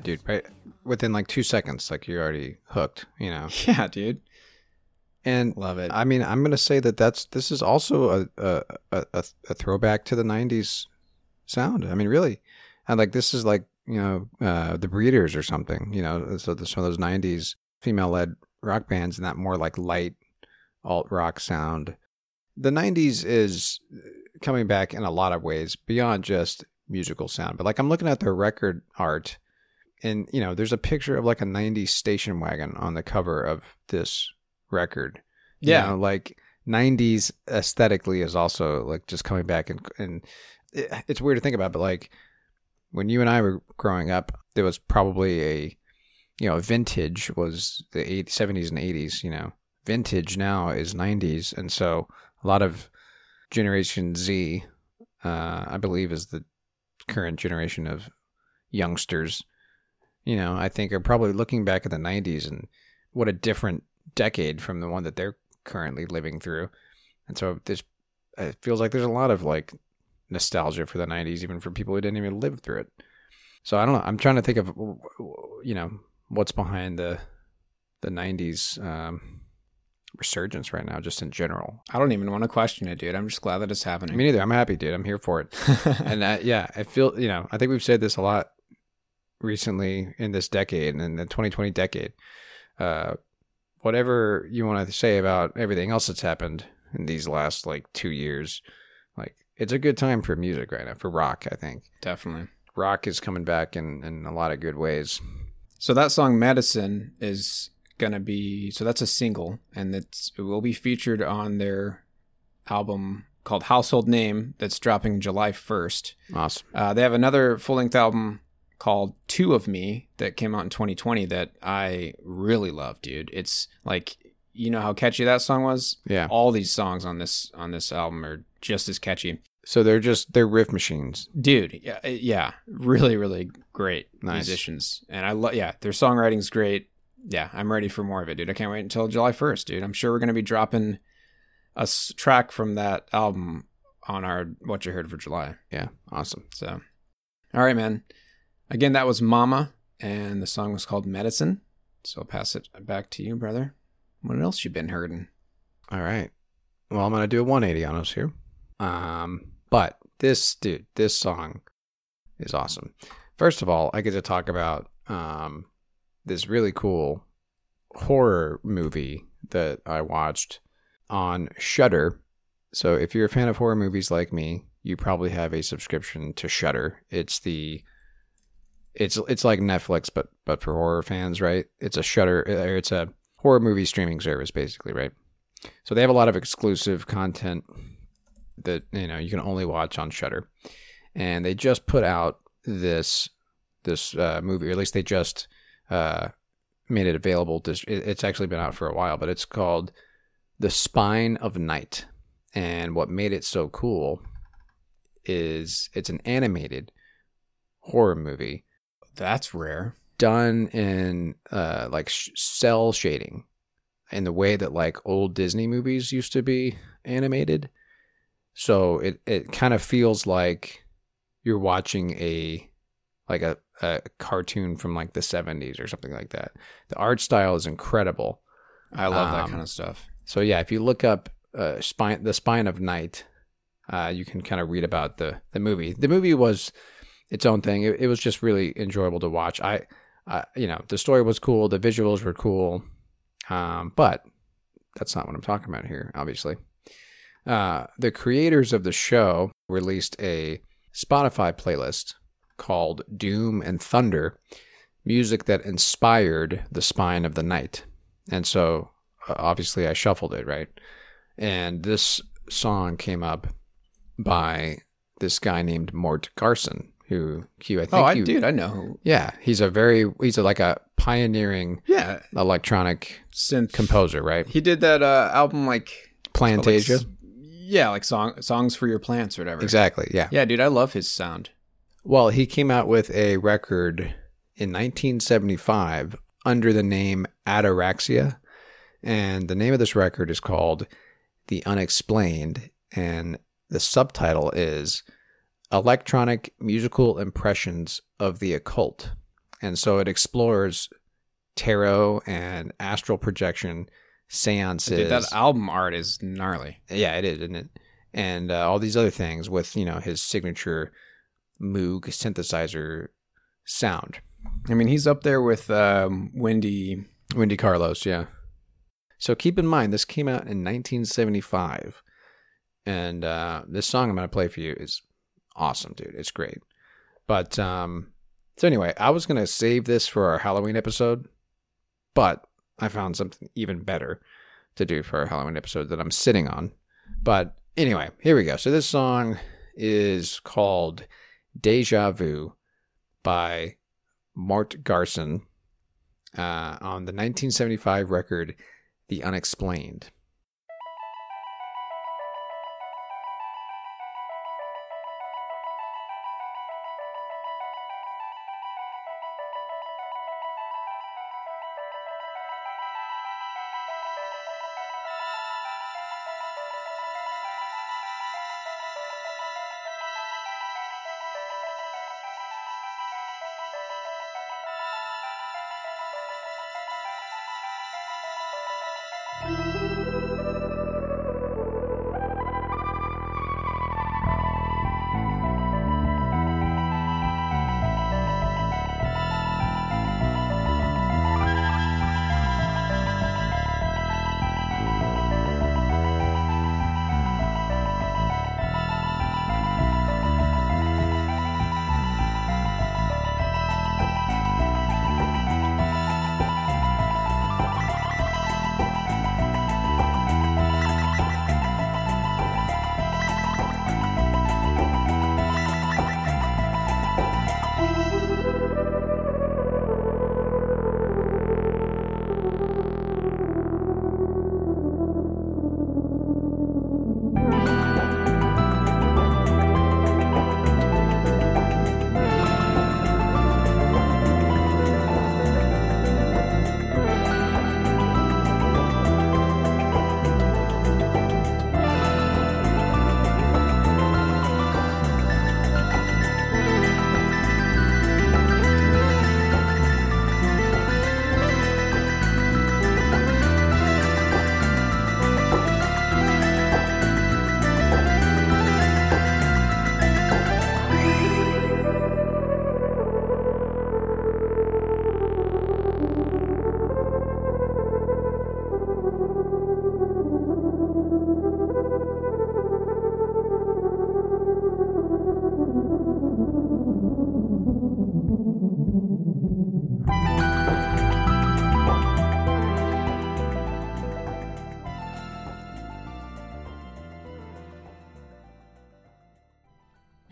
that, dude. Right within like two seconds, like you're already hooked, you know? Yeah, dude. And love it. I mean, I'm gonna say that that's this is also a a a, a throwback to the nineties sound. I mean, really, and like this is like you know uh, the Breeders or something. You know, so the, some of those nineties female-led rock bands and that more like light alt rock sound. The nineties is coming back in a lot of ways beyond just musical sound. But like I'm looking at their record art, and you know, there's a picture of like a nineties station wagon on the cover of this record. Yeah, you know, like nineties aesthetically is also like just coming back, and and it, it's weird to think about, but like when you and I were growing up, there was probably a you know vintage was the seventies and eighties, you know vintage now is nineties, and so a lot of Generation Z uh I believe is the current generation of youngsters, you know I think are probably looking back at the nineties and what a different decade from the one that they're currently living through. And so this it feels like there's a lot of like nostalgia for the nineties, even for people who didn't even live through it. So I don't know, I'm trying to think of you know what's behind the the nineties um resurgence right now, just in general. I don't even want to question it, dude. I'm just glad that it's happening. Me neither. I'm happy, dude. I'm here for it. And uh, yeah, I feel you know I think we've said this a lot recently in this decade and in the twenty twenty decade. uh Whatever you want to say about everything else that's happened in these last like two years, like it's a good time for music right now, for rock, I think. Definitely. Rock is coming back in, in a lot of good ways. So that song Medicine is going to be, so that's a single, and it's, it will be featured on their album called Household Name that's dropping July first. Awesome. Uh, they have another full-length album called Two of Me that came out in twenty twenty that I really love, dude. It's like, you know how catchy that song was? Yeah. All these songs on this on this album are just as catchy. So they're just, they're riff machines. Dude, yeah, yeah. Really, really great nice. musicians. And I love, yeah, their songwriting's great. Yeah, I'm ready for more of it, dude. I can't wait until July first, dude. I'm sure we're going to be dropping a s- track from that album on our What You Heard for July. Yeah, awesome. So, all right, man. Again, that was Mama, and the song was called Medicine. So I'll pass it back to you, brother. What else you been hurting? All right. Well, I'm going to do a one eighty on us here. Um, but this, dude, this song is awesome. First of all, I get to talk about um, this really cool horror movie that I watched on Shudder. So if you're a fan of horror movies like me, you probably have a subscription to Shudder. It's the... It's it's like Netflix, but but for horror fans, right? It's a Shudder, or it's a horror movie streaming service, basically, right? So they have a lot of exclusive content that you know you can only watch on Shudder, and they just put out this this uh, movie, or at least they just uh, made it available. To, it's actually been out for a while, but it's called The Spine of Night, and what made it so cool is it's an animated horror movie. That's rare. Done in uh, like sh- cell shading in the way that like old Disney movies used to be animated. So it, it kind of feels like you're watching a like a, a cartoon from like the seventies or something like that. The art style is incredible. I love um, that kind of stuff. So yeah, if you look up uh, spine, The Spine of Night, uh, you can kind of read about the, the movie. The movie was... its own thing. It, it was just really enjoyable to watch. I, uh, you know, the story was cool. The visuals were cool. Um, but that's not what I'm talking about here, obviously. Uh, the creators of the show released a Spotify playlist called Doom and Thunder, music that inspired The Spine of the Night. And so uh, obviously I shuffled it, right? And this song came up by this guy named Mort Garson. Who Q? I think. Oh, I, you, dude, I know. Who. Yeah, he's a very he's a, like a pioneering yeah electronic synth composer, right? He did that uh, album like Plantasia. Like, yeah, like song songs for your plants or whatever. Exactly. Yeah. Yeah, dude, I love his sound. Well, he came out with a record in nineteen seventy-five under the name Ataraxia, and the name of this record is called The Unexplained, and the subtitle is Electronic Musical Impressions of the Occult. And so it explores tarot and astral projection, seances. Dude, that album art is gnarly. Yeah, it is, isn't it? And uh, all these other things with, you know, his signature Moog synthesizer sound. I mean, he's up there with um, Wendy... Wendy Carlos, yeah. So keep in mind, this came out in nineteen seventy-five. And uh, this song I'm going to play for you is awesome, dude. It's great. But, um, so anyway, I was going to save this for our Halloween episode, but I found something even better to do for our Halloween episode that I'm sitting on. But anyway, here we go. So this song is called Deja Vu by Mort Garson uh, on the nineteen seventy-five record, The Unexplained.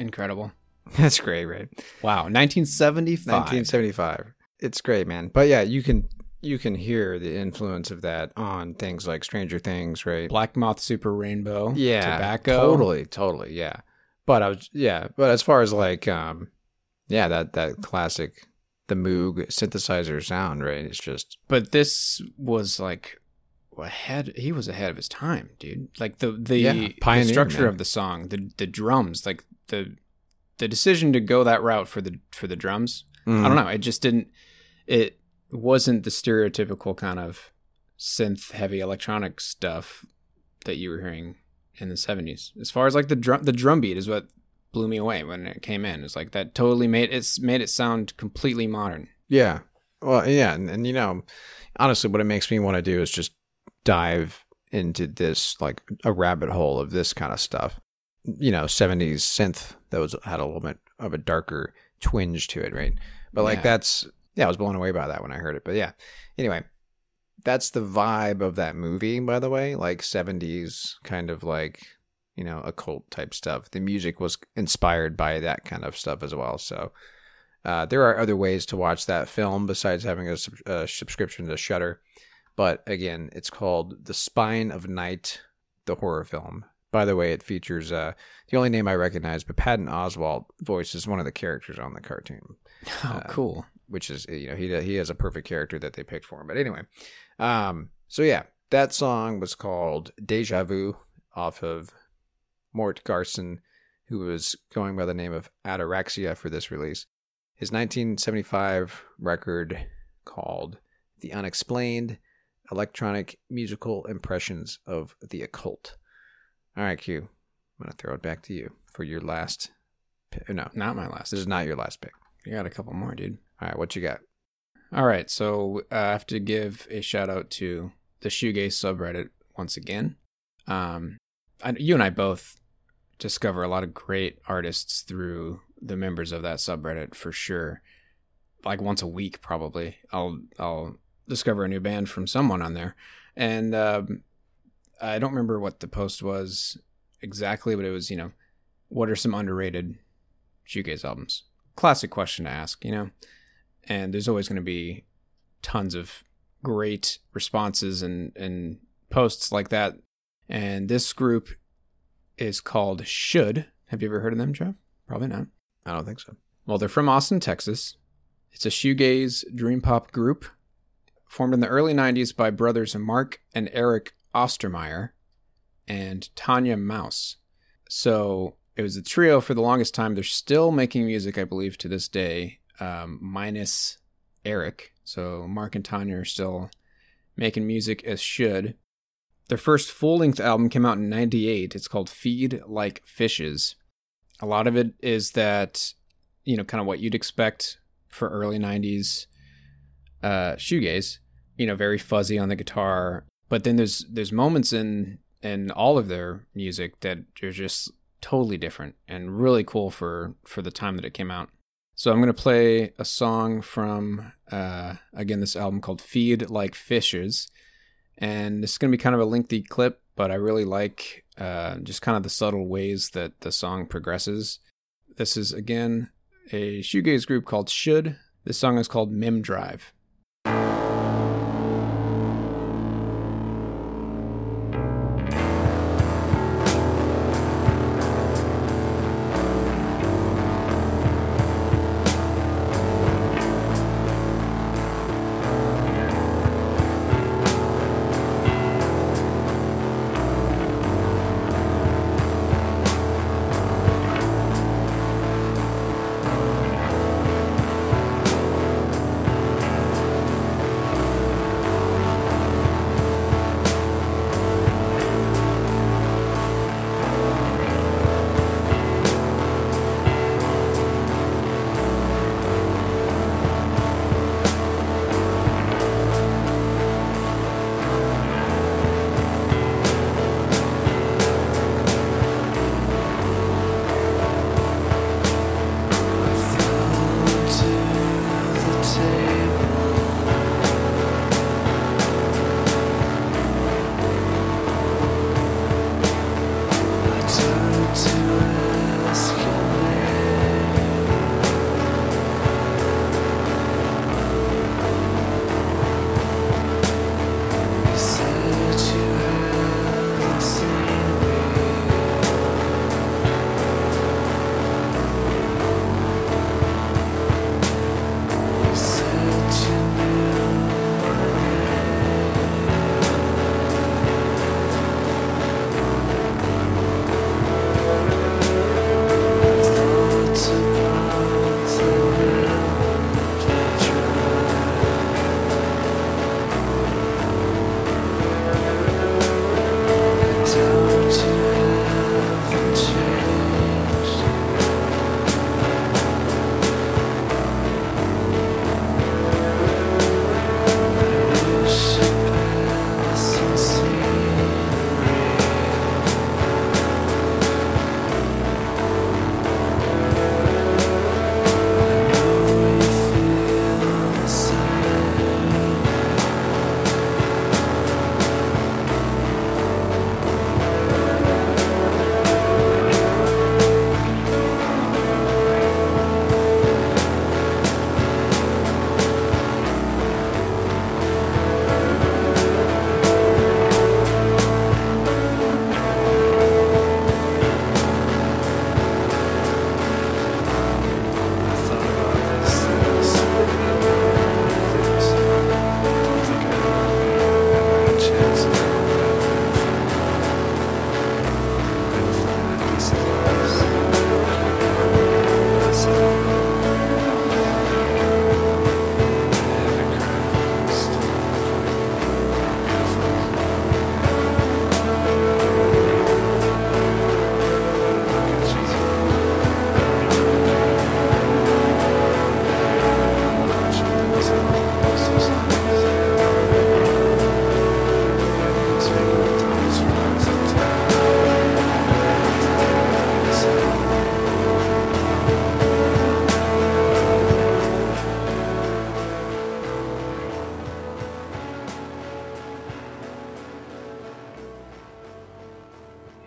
Incredible. That's great, right? Wow. nineteen seventy-five. nineteen seventy-five. It's great, man. But yeah, you can you can hear the influence of that on things like Stranger Things, right? Black Moth Super Rainbow. Yeah. Tobacco. Totally, totally, yeah. But I was yeah, but as far as like um yeah, that that classic the Moog synthesizer sound, right? It's just But this was like ahead he was ahead of his time, dude. Like the the, yeah, pioneer, the structure man. Of the song, the the drums, like the The decision to go that route for the for the drums, mm. I don't know. It just didn't. It wasn't the stereotypical kind of synth heavy electronic stuff that you were hearing in the seventies. As far as like the drum, the drum beat is what blew me away when it came in. It's like that totally made it's made it sound completely modern. Yeah, well, yeah, and, and you know, honestly, what it makes me want to do is just dive into this like a rabbit hole of this kind of stuff. You know, seventies synth that was had a little bit of a darker twinge to it, right? But like yeah. that's yeah, I was blown away by that when I heard it. But yeah, anyway, that's the vibe of that movie, by the way, like seventies kind of like, you know, occult type stuff. The music was inspired by that kind of stuff as well. So uh, there are other ways to watch that film besides having a, a subscription to Shudder. But again, it's called The Spine of Night, the horror film. By the way, it features uh, the only name I recognize, but Patton Oswalt voices one of the characters on the cartoon. Oh, uh, cool! Which is, you know, he he has a perfect character that they picked for him. But anyway, um, so yeah, that song was called "Deja Vu" off of Mort Garson, who was going by the name of Ataraxia for this release, his nineteen seventy-five record called The Unexplained, Electronic Musical Impressions of the Occult. All right, Q, I'm going to throw it back to you for your last pick. No, not my last. This is not your last pick. You got a couple more, dude. All right, what you got? All right, so uh, I have to give a shout out to the Shoegaze subreddit once again. Um, I, you and I both discover a lot of great artists through the members of that subreddit for sure. Like once a week, probably I'll I'll discover a new band from someone on there, and um, I don't remember what the post was exactly, but it was, you know, what are some underrated shoegaze albums? Classic question to ask, you know. And there's always going to be tons of great responses and, and posts like that. And this group is called Should. Have you ever heard of them, Jeff? Probably not. I don't think so. Well, they're from Austin, Texas. It's a shoegaze dream pop group formed in the early nineties by brothers Mark and Eric Ostermeyer and Tanya Mouse. So it was a trio for the longest time. They're still making music, I believe, to this day. Um, minus Eric. So Mark and Tanya are still making music as Should. Their first full-length album came out in ninety-eight. It's called Feed Like Fishes. A lot of it is that, you know, kind of what you'd expect for early nineties uh, shoegaze, you know, very fuzzy on the guitar. But then there's there's moments in, in all of their music that are just totally different and really cool for, for the time that it came out. So I'm going to play a song from, uh, again, this album called Feed Like Fishes. And this is going to be kind of a lengthy clip, but I really like uh, just kind of the subtle ways that the song progresses. This is, again, a shoegaze group called Should. This song is called Mem Drive.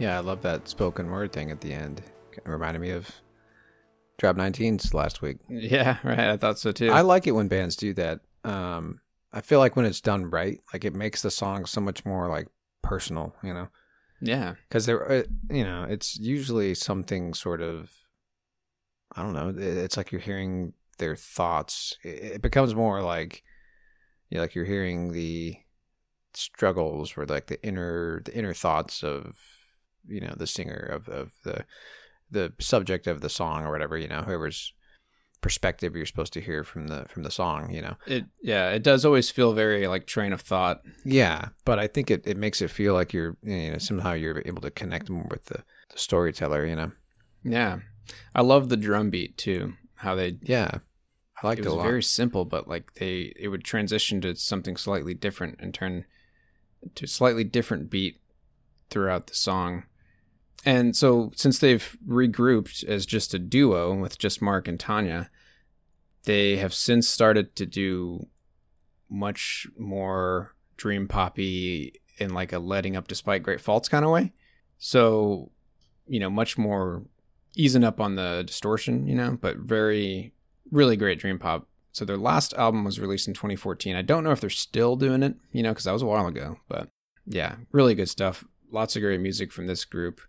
Yeah, I love that spoken word thing at the end. It reminded me of Drop nineteen's last week. Yeah, right. I thought so too. I like it when bands do that. Um, I feel like when it's done right, like it makes the song so much more like personal, you know? Yeah. Because, uh, you know, it's usually something sort of, I don't know, it's like you're hearing their thoughts. It becomes more like, you know, like you're hearing the struggles or like the inner, the inner thoughts of, you know, the singer of, of the the subject of the song or whatever, you know, whoever's perspective you're supposed to hear from the from the song, you know. It yeah, it does always feel very like train of thought. Yeah, but I think it, it makes it feel like you're, you know, somehow you're able to connect more with the, the storyteller, you know. Yeah. I love the drum beat too. How they Yeah. I liked it, it a lot. It was very simple, but like they it would transition to something slightly different and turn to a slightly different beat throughout the song. And so since they've regrouped as just a duo with just Mark and Tanya, they have since started to do much more dream poppy in like a letting up despite great faults kind of way. So, you know, much more easing up on the distortion, you know, but very, really great dream pop. So their last album was released in twenty fourteen. I don't know if they're still doing it, you know, because that was a while ago, but yeah, really good stuff. Lots of great music from this group.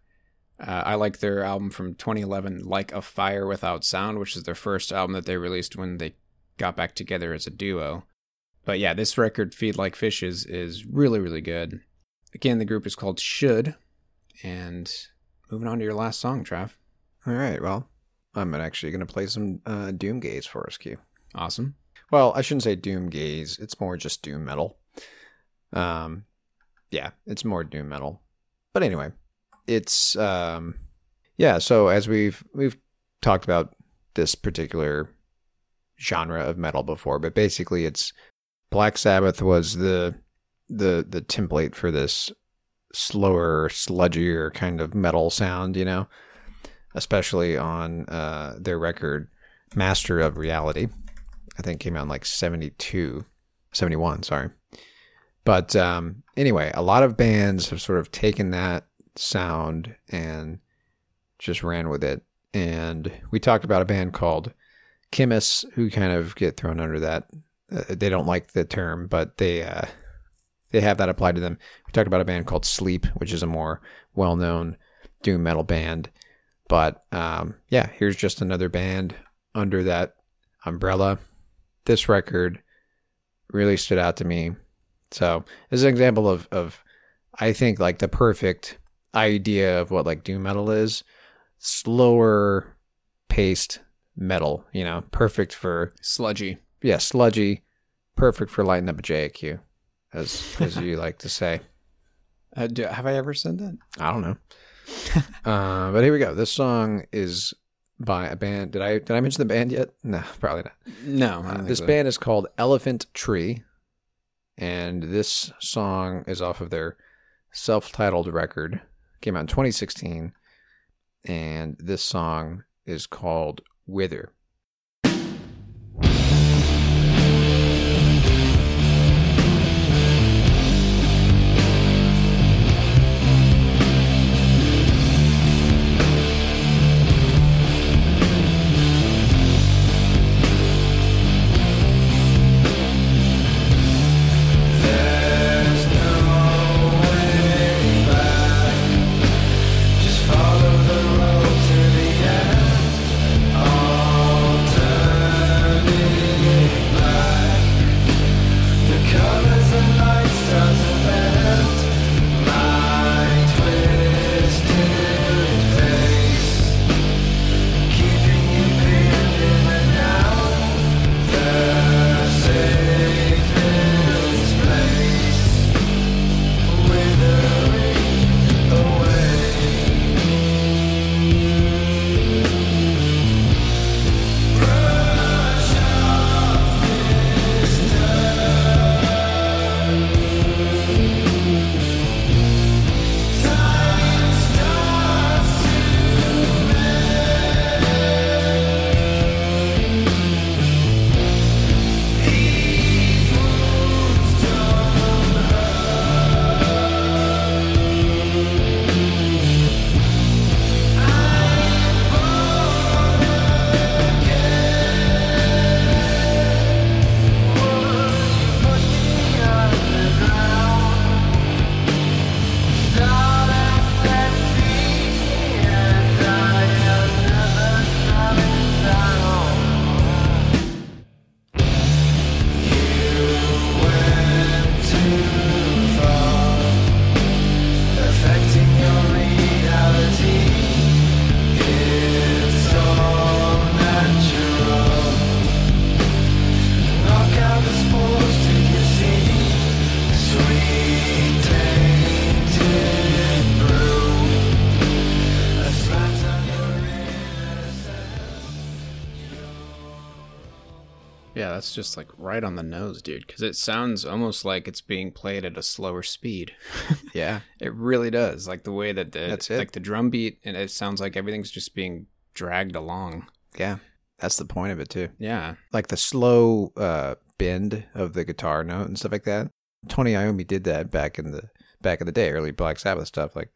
Uh, I like their album from twenty eleven, Like a Fire Without Sound, which is their first album that they released when they got back together as a duo. But yeah, this record, Feed Like Fishes, is really, really good. Again, the group is called Should. And moving on to your last song, Trav. All right, well, I'm actually going to play some uh, Doom Gaze for us, Q. Awesome. Well, I shouldn't say Doom Gaze. It's more just doom metal. Um, yeah, it's more doom metal. But anyway. It's, um, yeah, so as we've, we've talked about this particular genre of metal before, but basically it's Black Sabbath was the, the, the template for this slower, sludgier kind of metal sound, you know, especially on, uh, their record Master of Reality, I think came out in like seventy-two, seventy-one, sorry. But, um, anyway, a lot of bands have sort of taken that sound and just ran with it. And we talked about a band called Chemists who kind of get thrown under that. Uh, they don't like the term, but they uh, they have that applied to them. We talked about a band called Sleep, which is a more well-known doom metal band. But um, yeah, here's just another band under that umbrella. This record really stood out to me. So this is an example of, of I think, like the perfect idea of what like doom metal is. Slower paced metal, you know, perfect for sludgy. Yeah, sludgy, perfect for lighting up a J A Q, as as you like to say. Uh, do, have I ever said that? I don't know. uh, but here we go. This song is by a band. Did I did I mention the band yet? No, probably not. No. Uh, this so. band is called Elephant Tree, and this song is off of their self-titled record. Came out in twenty sixteen, and this song is called Wither. Oh that's just like right on the nose, dude, because it sounds almost like it's being played at a slower speed. Yeah. It really does. Like the way that the that's it. like the drum beat, and it sounds like everything's just being dragged along. Yeah. That's the point of it too. Yeah. Like the slow uh, bend of the guitar note and stuff like that. Tony Iommi did that back in the back in the day, early Black Sabbath stuff. Like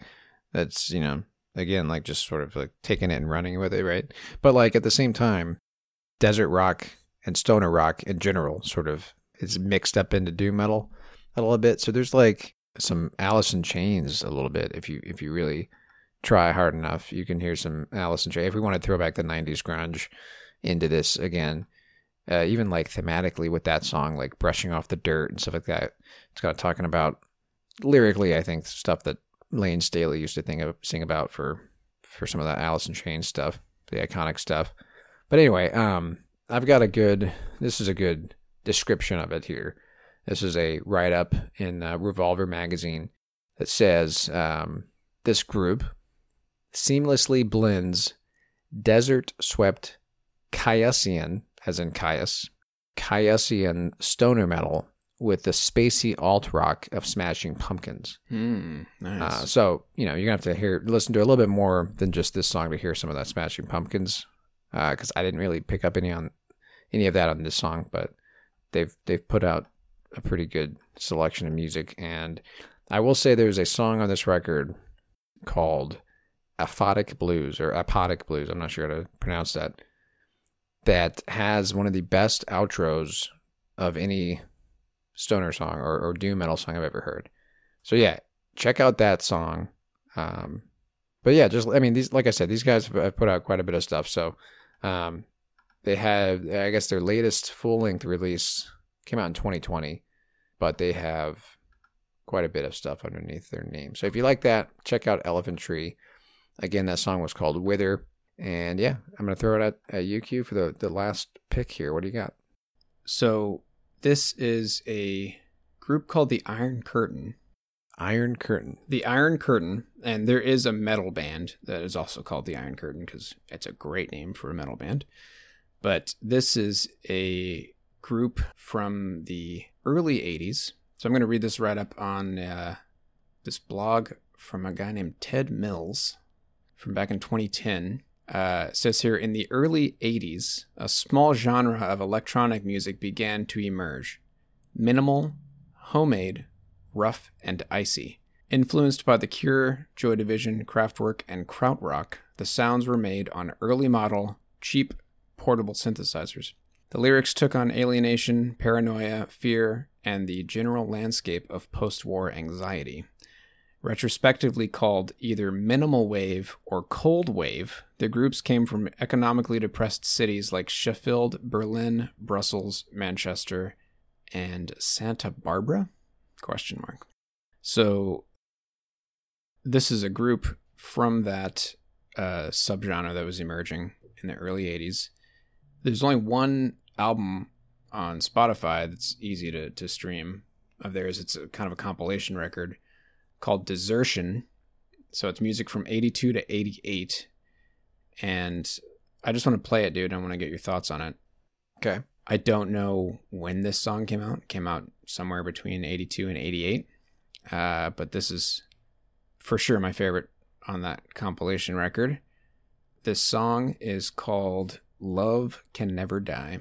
that's, you know, again, like just sort of like taking it and running with it, right? But like at the same time, desert rock and stoner rock in general sort of is mixed up into doom metal a little bit. So there's like some Alice in Chains a little bit. If you if you really try hard enough, you can hear some Alice in Chains. If we want to throw back the nineties grunge into this again, uh, even like thematically with that song, like brushing off the dirt and stuff like that, it's got talking about lyrically, I think, stuff that Lane Staley used to think of, sing about for for some of that Alice in Chains stuff, the iconic stuff. But anyway, um, I've got a good, this is a good description of it here. This is a write-up in uh, Revolver magazine that says, um, this group seamlessly blends desert-swept Cayusian, as in Caius, Cayusian stoner metal with the spacey alt-rock of Smashing Pumpkins. Mm, nice. Uh, so, you know, you're going to have to hear, listen to a little bit more than just this song to hear some of that Smashing Pumpkins, because uh, I didn't really pick up any on any of that on this song, but they've they've put out a pretty good selection of music. And I will say there's a song on this record called Aphotic Blues, or Aphotic Blues, I'm not sure how to pronounce that, that has one of the best outros of any stoner song or, or doom metal song I've ever heard. So yeah, check out that song. Um, but yeah, just, I mean, these, like I said, these guys have put out quite a bit of stuff. So um, they have, I guess their latest full-length release came out in twenty twenty, but they have quite a bit of stuff underneath their name. So if you like that, check out Elephant Tree. Again, that song was called Wither. And yeah, I'm going to throw it out at U Q for the, the last pick here. What do you got? So this is a group called the Iron Curtain. Iron Curtain. The Iron Curtain. And there is a metal band that is also called the Iron Curtain because it's a great name for a metal band. But this is a group from the early eighties. So I'm going to read this right up on uh, this blog from a guy named Ted Mills from back in twenty ten. Uh, it says here, in the early eighties, a small genre of electronic music began to emerge. Minimal, homemade, rough, and icy. Influenced by The Cure, Joy Division, Kraftwerk, and krautrock, the sounds were made on early model, cheap, portable synthesizers. The lyrics took on alienation, paranoia, fear, and the general landscape of post-war anxiety. Retrospectively called either minimal wave or cold wave, the groups came from economically depressed cities like Sheffield, Berlin, Brussels, Manchester, and Santa Barbara? Question mark. So this is a group from that uh, subgenre that was emerging in the early eighties. There's only one album on Spotify that's easy to, to stream of theirs. It's a kind of a compilation record called Desertion. So it's music from eighty-two to eighty-eight. And I just want to play it, dude. I want to get your thoughts on it. Okay. I don't know when this song came out. It came out somewhere between eighty-two and eighty-eight. Uh, but this is for sure my favorite on that compilation record. This song is called Love Can Never Die.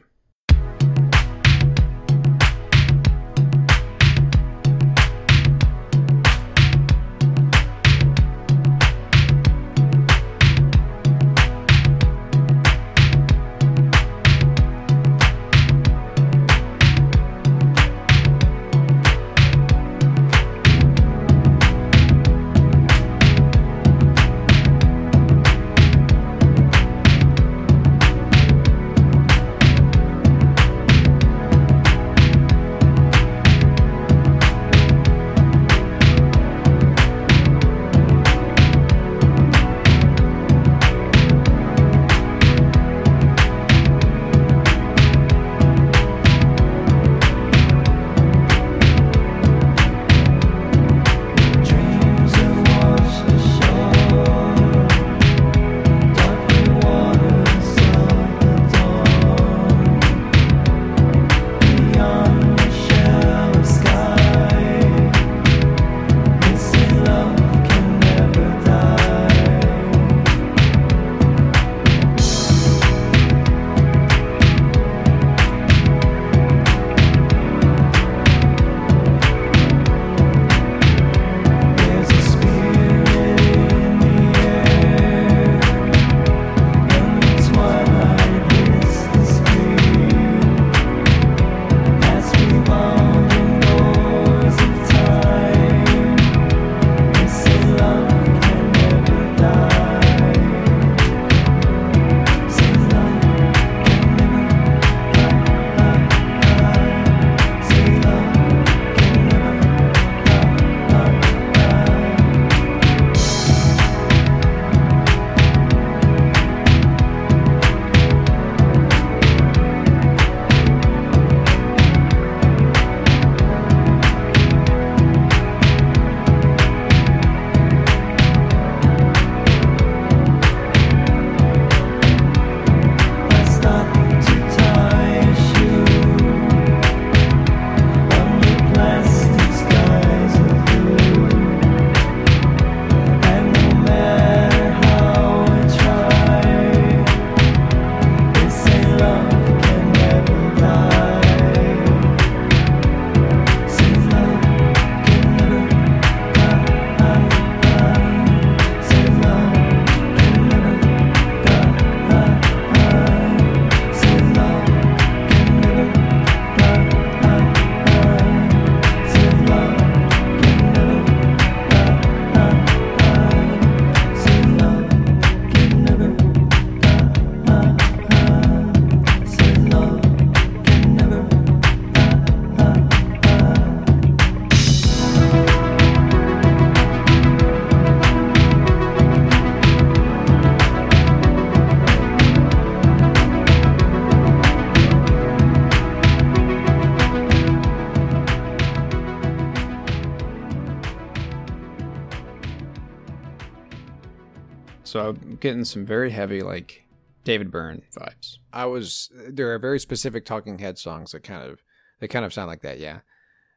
So I'm getting some very heavy, like, David Byrne vibes. I was, there are very specific Talking Head songs that kind of, that kind of sound like that, yeah.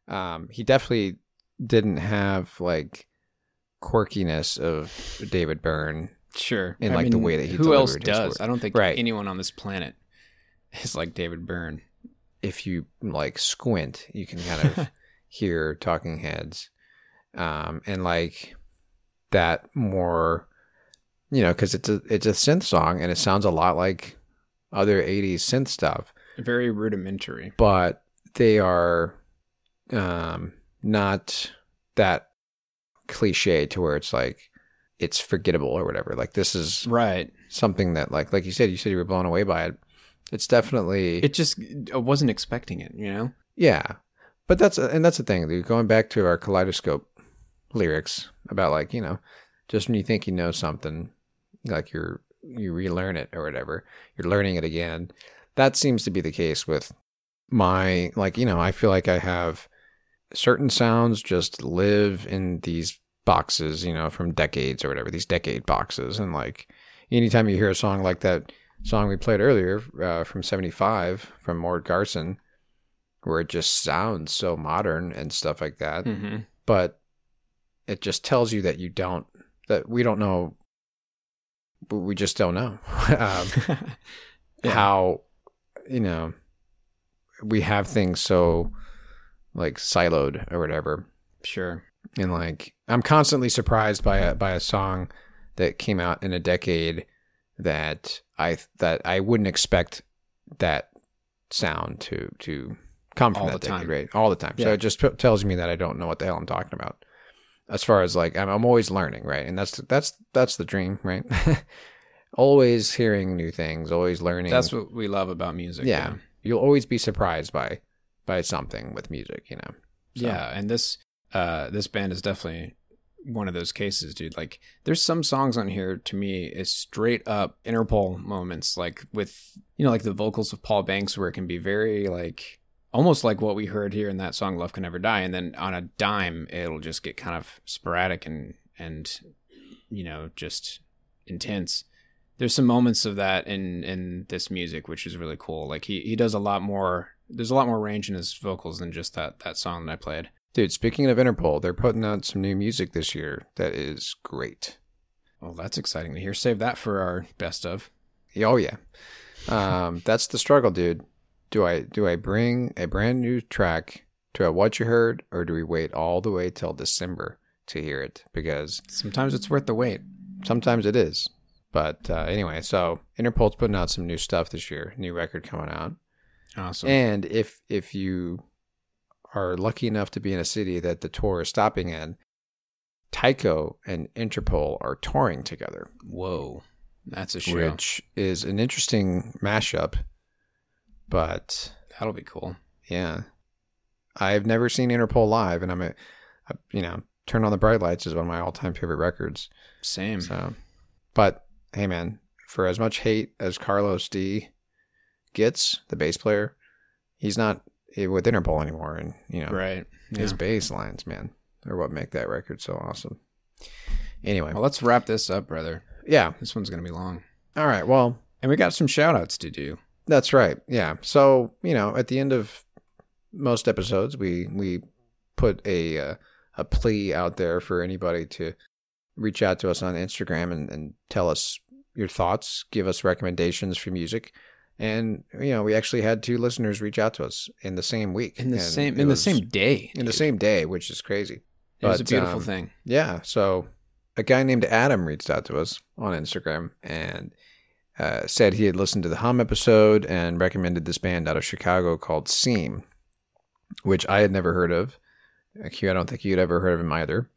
Um, he definitely didn't have, like, quirkiness of David Byrne. Sure. In, I like, mean, the way that he who else does? Work. I don't think right. anyone on this planet is like David Byrne. If you, like, squint, you can kind of hear Talking Heads. Um, and, like, that more, you know, because it's a, it's a synth song, and it sounds a lot like other eighties synth stuff. Very rudimentary. But they are um, not that cliche to where it's, like, it's forgettable or whatever. Like, this is right something that, like, like you said, you said you were blown away by it. It's definitely... It just... I wasn't expecting it, you know? Yeah. But that's... And that's the thing, dude. Going back to our Kaleidoscope lyrics about, like, you know, just when you think you know something, like, you're... You relearn it or whatever. You're learning it again. That seems to be the case with my... Like, you know, I feel like I have... Certain sounds just live in these boxes, you know, from decades or whatever. These decade boxes. And, like, anytime you hear a song like that... song we played earlier uh, from seventy-five from Mort Garson, where it just sounds so modern and stuff like that. Mm-hmm. But it just tells you that you don't, that we don't know, but we just don't know um, yeah. how, you know, we have things so, like, siloed or whatever. Sure. And, like, I'm constantly surprised by a, by a song that came out in a decade that I that I wouldn't expect that sound to to come from all that the decade, time. Right? All the time. Yeah. So it just p- tells me that I don't know what the hell I'm talking about. As far as, like, I'm, I'm always learning, right? And that's that's that's the dream, right? Always hearing new things, always learning. That's what we love about music. Yeah, yeah. You'll always be surprised by by something with music, you know. So. Yeah, and this uh, this band is definitely one of those cases, dude. Like, there's some songs on here to me is straight up Interpol moments, like with, you know, like the vocals of Paul Banks, where it can be very, like, almost like what we heard here in that song Love Can Never Die, and then on a dime it'll just get kind of sporadic and and you know, just intense. There's some moments of that in in this music, which is really cool. Like, he he does a lot more, there's a lot more range in his vocals than just that that song that I played. Dude, speaking of Interpol, they're putting out some new music this year that is great. Well, that's exciting to hear. Save that for our best of. Oh, yeah. Um, that's the struggle, dude. Do I do I bring a brand new track to What You Heard, or do we wait all the way till December to hear it? Because sometimes it's worth the wait. Sometimes it is. But uh, anyway, so Interpol's putting out some new stuff this year. New record coming out. Awesome. And if if you... are lucky enough to be in a city that the tour is stopping in, Tycho and Interpol are touring together. Whoa. That's a show. Which is an interesting mashup, but... That'll be cool. Yeah. I've never seen Interpol live, and I'm a, a... You know, Turn on the Bright Lights is one of my all-time favorite records. Same. So, but, hey, man, for as much hate as Carlos D gets, the bass player, he's not... with Interpol anymore, and you know, right? Yeah. His bass lines, man, are what make that record so awesome. Anyway, well, let's wrap this up, brother. Yeah, this one's gonna be long. All right, well, and we got some shout outs to do. That's right. Yeah, so you know, at the end of most episodes, we we put a uh, a plea out there for anybody to reach out to us on Instagram and, and tell us your thoughts, give us recommendations for music. And, you know, we actually had two listeners reach out to us in the same week. In the and same in the same day. In dude. the same day, which is crazy. It but, was a beautiful um, thing. Yeah. So a guy named Adam reached out to us on Instagram and uh, said he had listened to the Hum episode and recommended this band out of Chicago called Seam, which I had never heard of. Q, I don't think you'd ever heard of him either.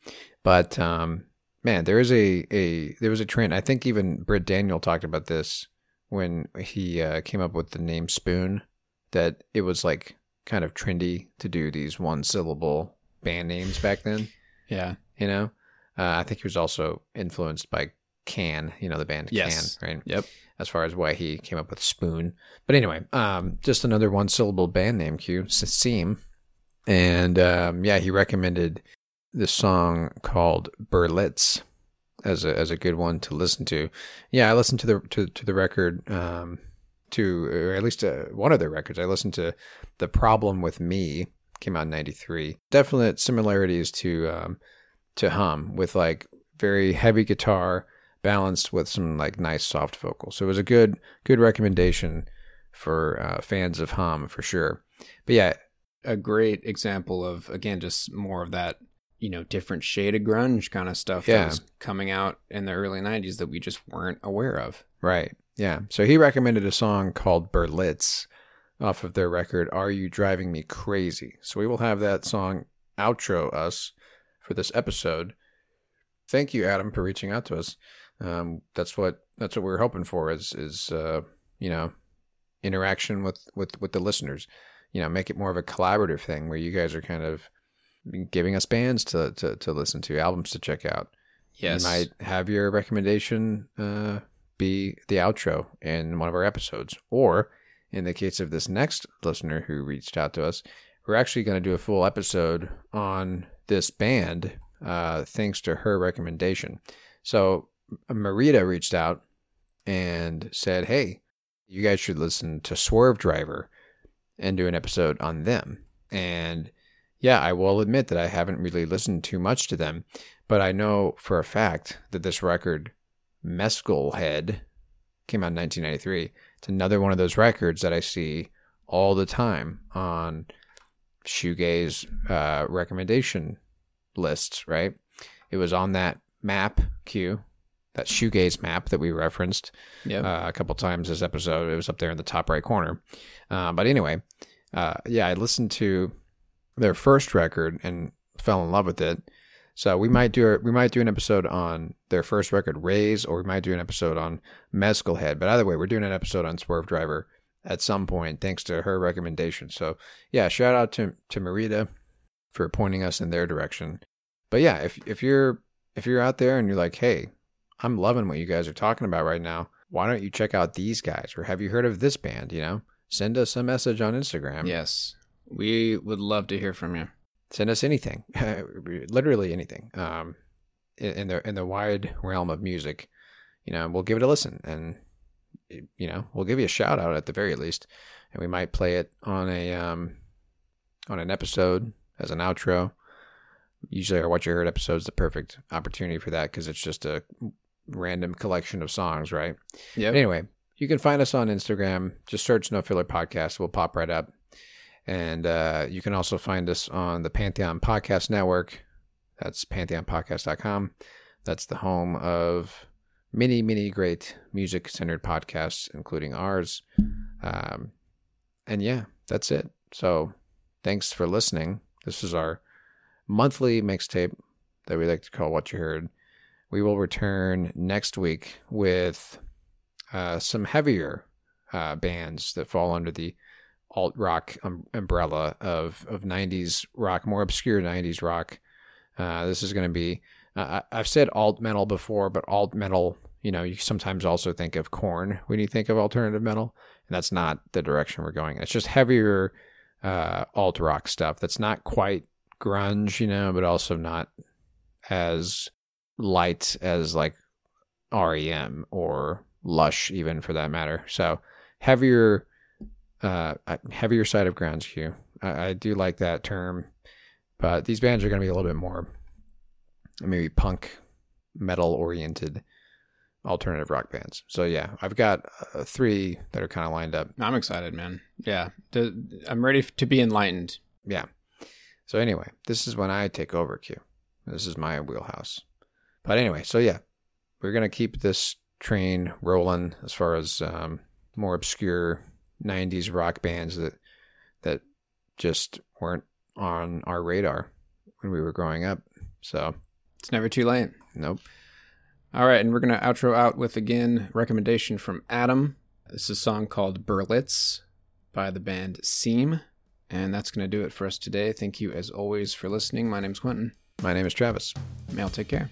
But, um, man, there is a, a there was a trend. I think even Britt Daniel talked about this when he uh, came up with the name Spoon, that it was like kind of trendy to do these one syllable band names back then. Yeah. You know, uh, I think he was also influenced by Can, you know, the band yes. Can, right? Yep. As far as why he came up with Spoon. But anyway, um, just another one syllable band name, Q, Seam. And um, yeah, he recommended this song called Berlitz, as a, as a good one to listen to. Yeah, I listened to the to, to the record, um, to or at least uh, one of their records. I listened to The Problem With Me, came out in ninety-three. Definite similarities to um, to Hum, with like very heavy guitar balanced with some like nice soft vocals. So it was a good good recommendation for uh, fans of Hum for sure. But yeah, a great example of, again, just more of that, you know, different shade of grunge kind of stuff yeah. that was coming out in the early nineties that we just weren't aware of. Right. Yeah. So he recommended a song called Berlitz off of their record, Are You Driving Me Crazy? So we will have that song outro us for this episode. Thank you, Adam, for reaching out to us. Um, that's what, that's what we're hoping for is, is, uh, you know, interaction with, with, with the listeners, you know, make it more of a collaborative thing where you guys are kind of giving us bands to, to, to listen to, albums to check out. Yes. You might have your recommendation uh, be the outro in one of our episodes. Or in the case of this next listener who reached out to us, we're actually going to do a full episode on this band uh, thanks to her recommendation. So Marita reached out and said, hey, you guys should listen to Swerve Driver and do an episode on them. And yeah, I will admit that I haven't really listened too much to them, but I know for a fact that this record, Mescalhead, came out in nineteen ninety-three. It's another one of those records that I see all the time on shoegaze uh, recommendation lists, right? It was on that map, Q, that shoegaze map that we referenced yep. uh, a couple times this episode. It was up there in the top right corner. Uh, but anyway, uh, yeah, I listened to their first record and fell in love with it. So we might do we might do an episode on their first record, Raise, or we might do an episode on Mescalhead. But either way, we're doing an episode on Swerve Driver at some point, thanks to her recommendation. So yeah, shout out to to Marita for pointing us in their direction. But yeah, if if you're if you're out there and you're like, hey, I'm loving what you guys are talking about right now, why don't you check out these guys? Or have you heard of this band? You know, send us a message on Instagram. Yes. We would love to hear from you. Send us anything, literally anything, um, in the in the wide realm of music. You know, we'll give it a listen, and you know, we'll give you a shout out at the very least, and we might play it on a um, on an episode as an outro. Usually, our What You Heard episode is the perfect opportunity for that because it's just a random collection of songs, right? Yeah. Anyway, you can find us on Instagram. Just search No Filler Podcast. We'll pop right up. And uh, you can also find us on the Pantheon Podcast Network. That's pantheon podcast dot com. That's the home of many, many great music-centered podcasts, including ours. Um, and yeah, that's it. So thanks for listening. This is our monthly mixtape that we like to call What You Heard. We will return next week with uh, some heavier uh, bands that fall under the alt rock um, umbrella of, of nineties rock, more obscure nineties rock. Uh, this is going to be, uh, I, I've said alt metal before, but alt metal, you know, you sometimes also think of Korn when you think of alternative metal, and that's not the direction we're going. It's just heavier uh, alt rock stuff that's not quite grunge, you know, but also not as light as like R E M or Lush, even for that matter. So heavier Uh, heavier side of grunge, Q. I, I do like that term, but these bands are going to be a little bit more maybe punk metal oriented alternative rock bands. So yeah, I've got uh, three that are kind of lined up. I'm excited, man. Yeah. I'm ready to be enlightened. Yeah. So anyway, this is when I take over, Q. This is my wheelhouse. But anyway, so yeah, we're going to keep this train rolling as far as um, more obscure nineties rock bands that that just weren't on our radar when we were growing up. So it's never too late. Nope. All right, and we're going to outro out with, again, recommendation from Adam. This is a song called Berlitz by the band Seam, and that's going to do it for us today. Thank you, as always, for listening. My name's Quentin. My name is Travis. May I take care.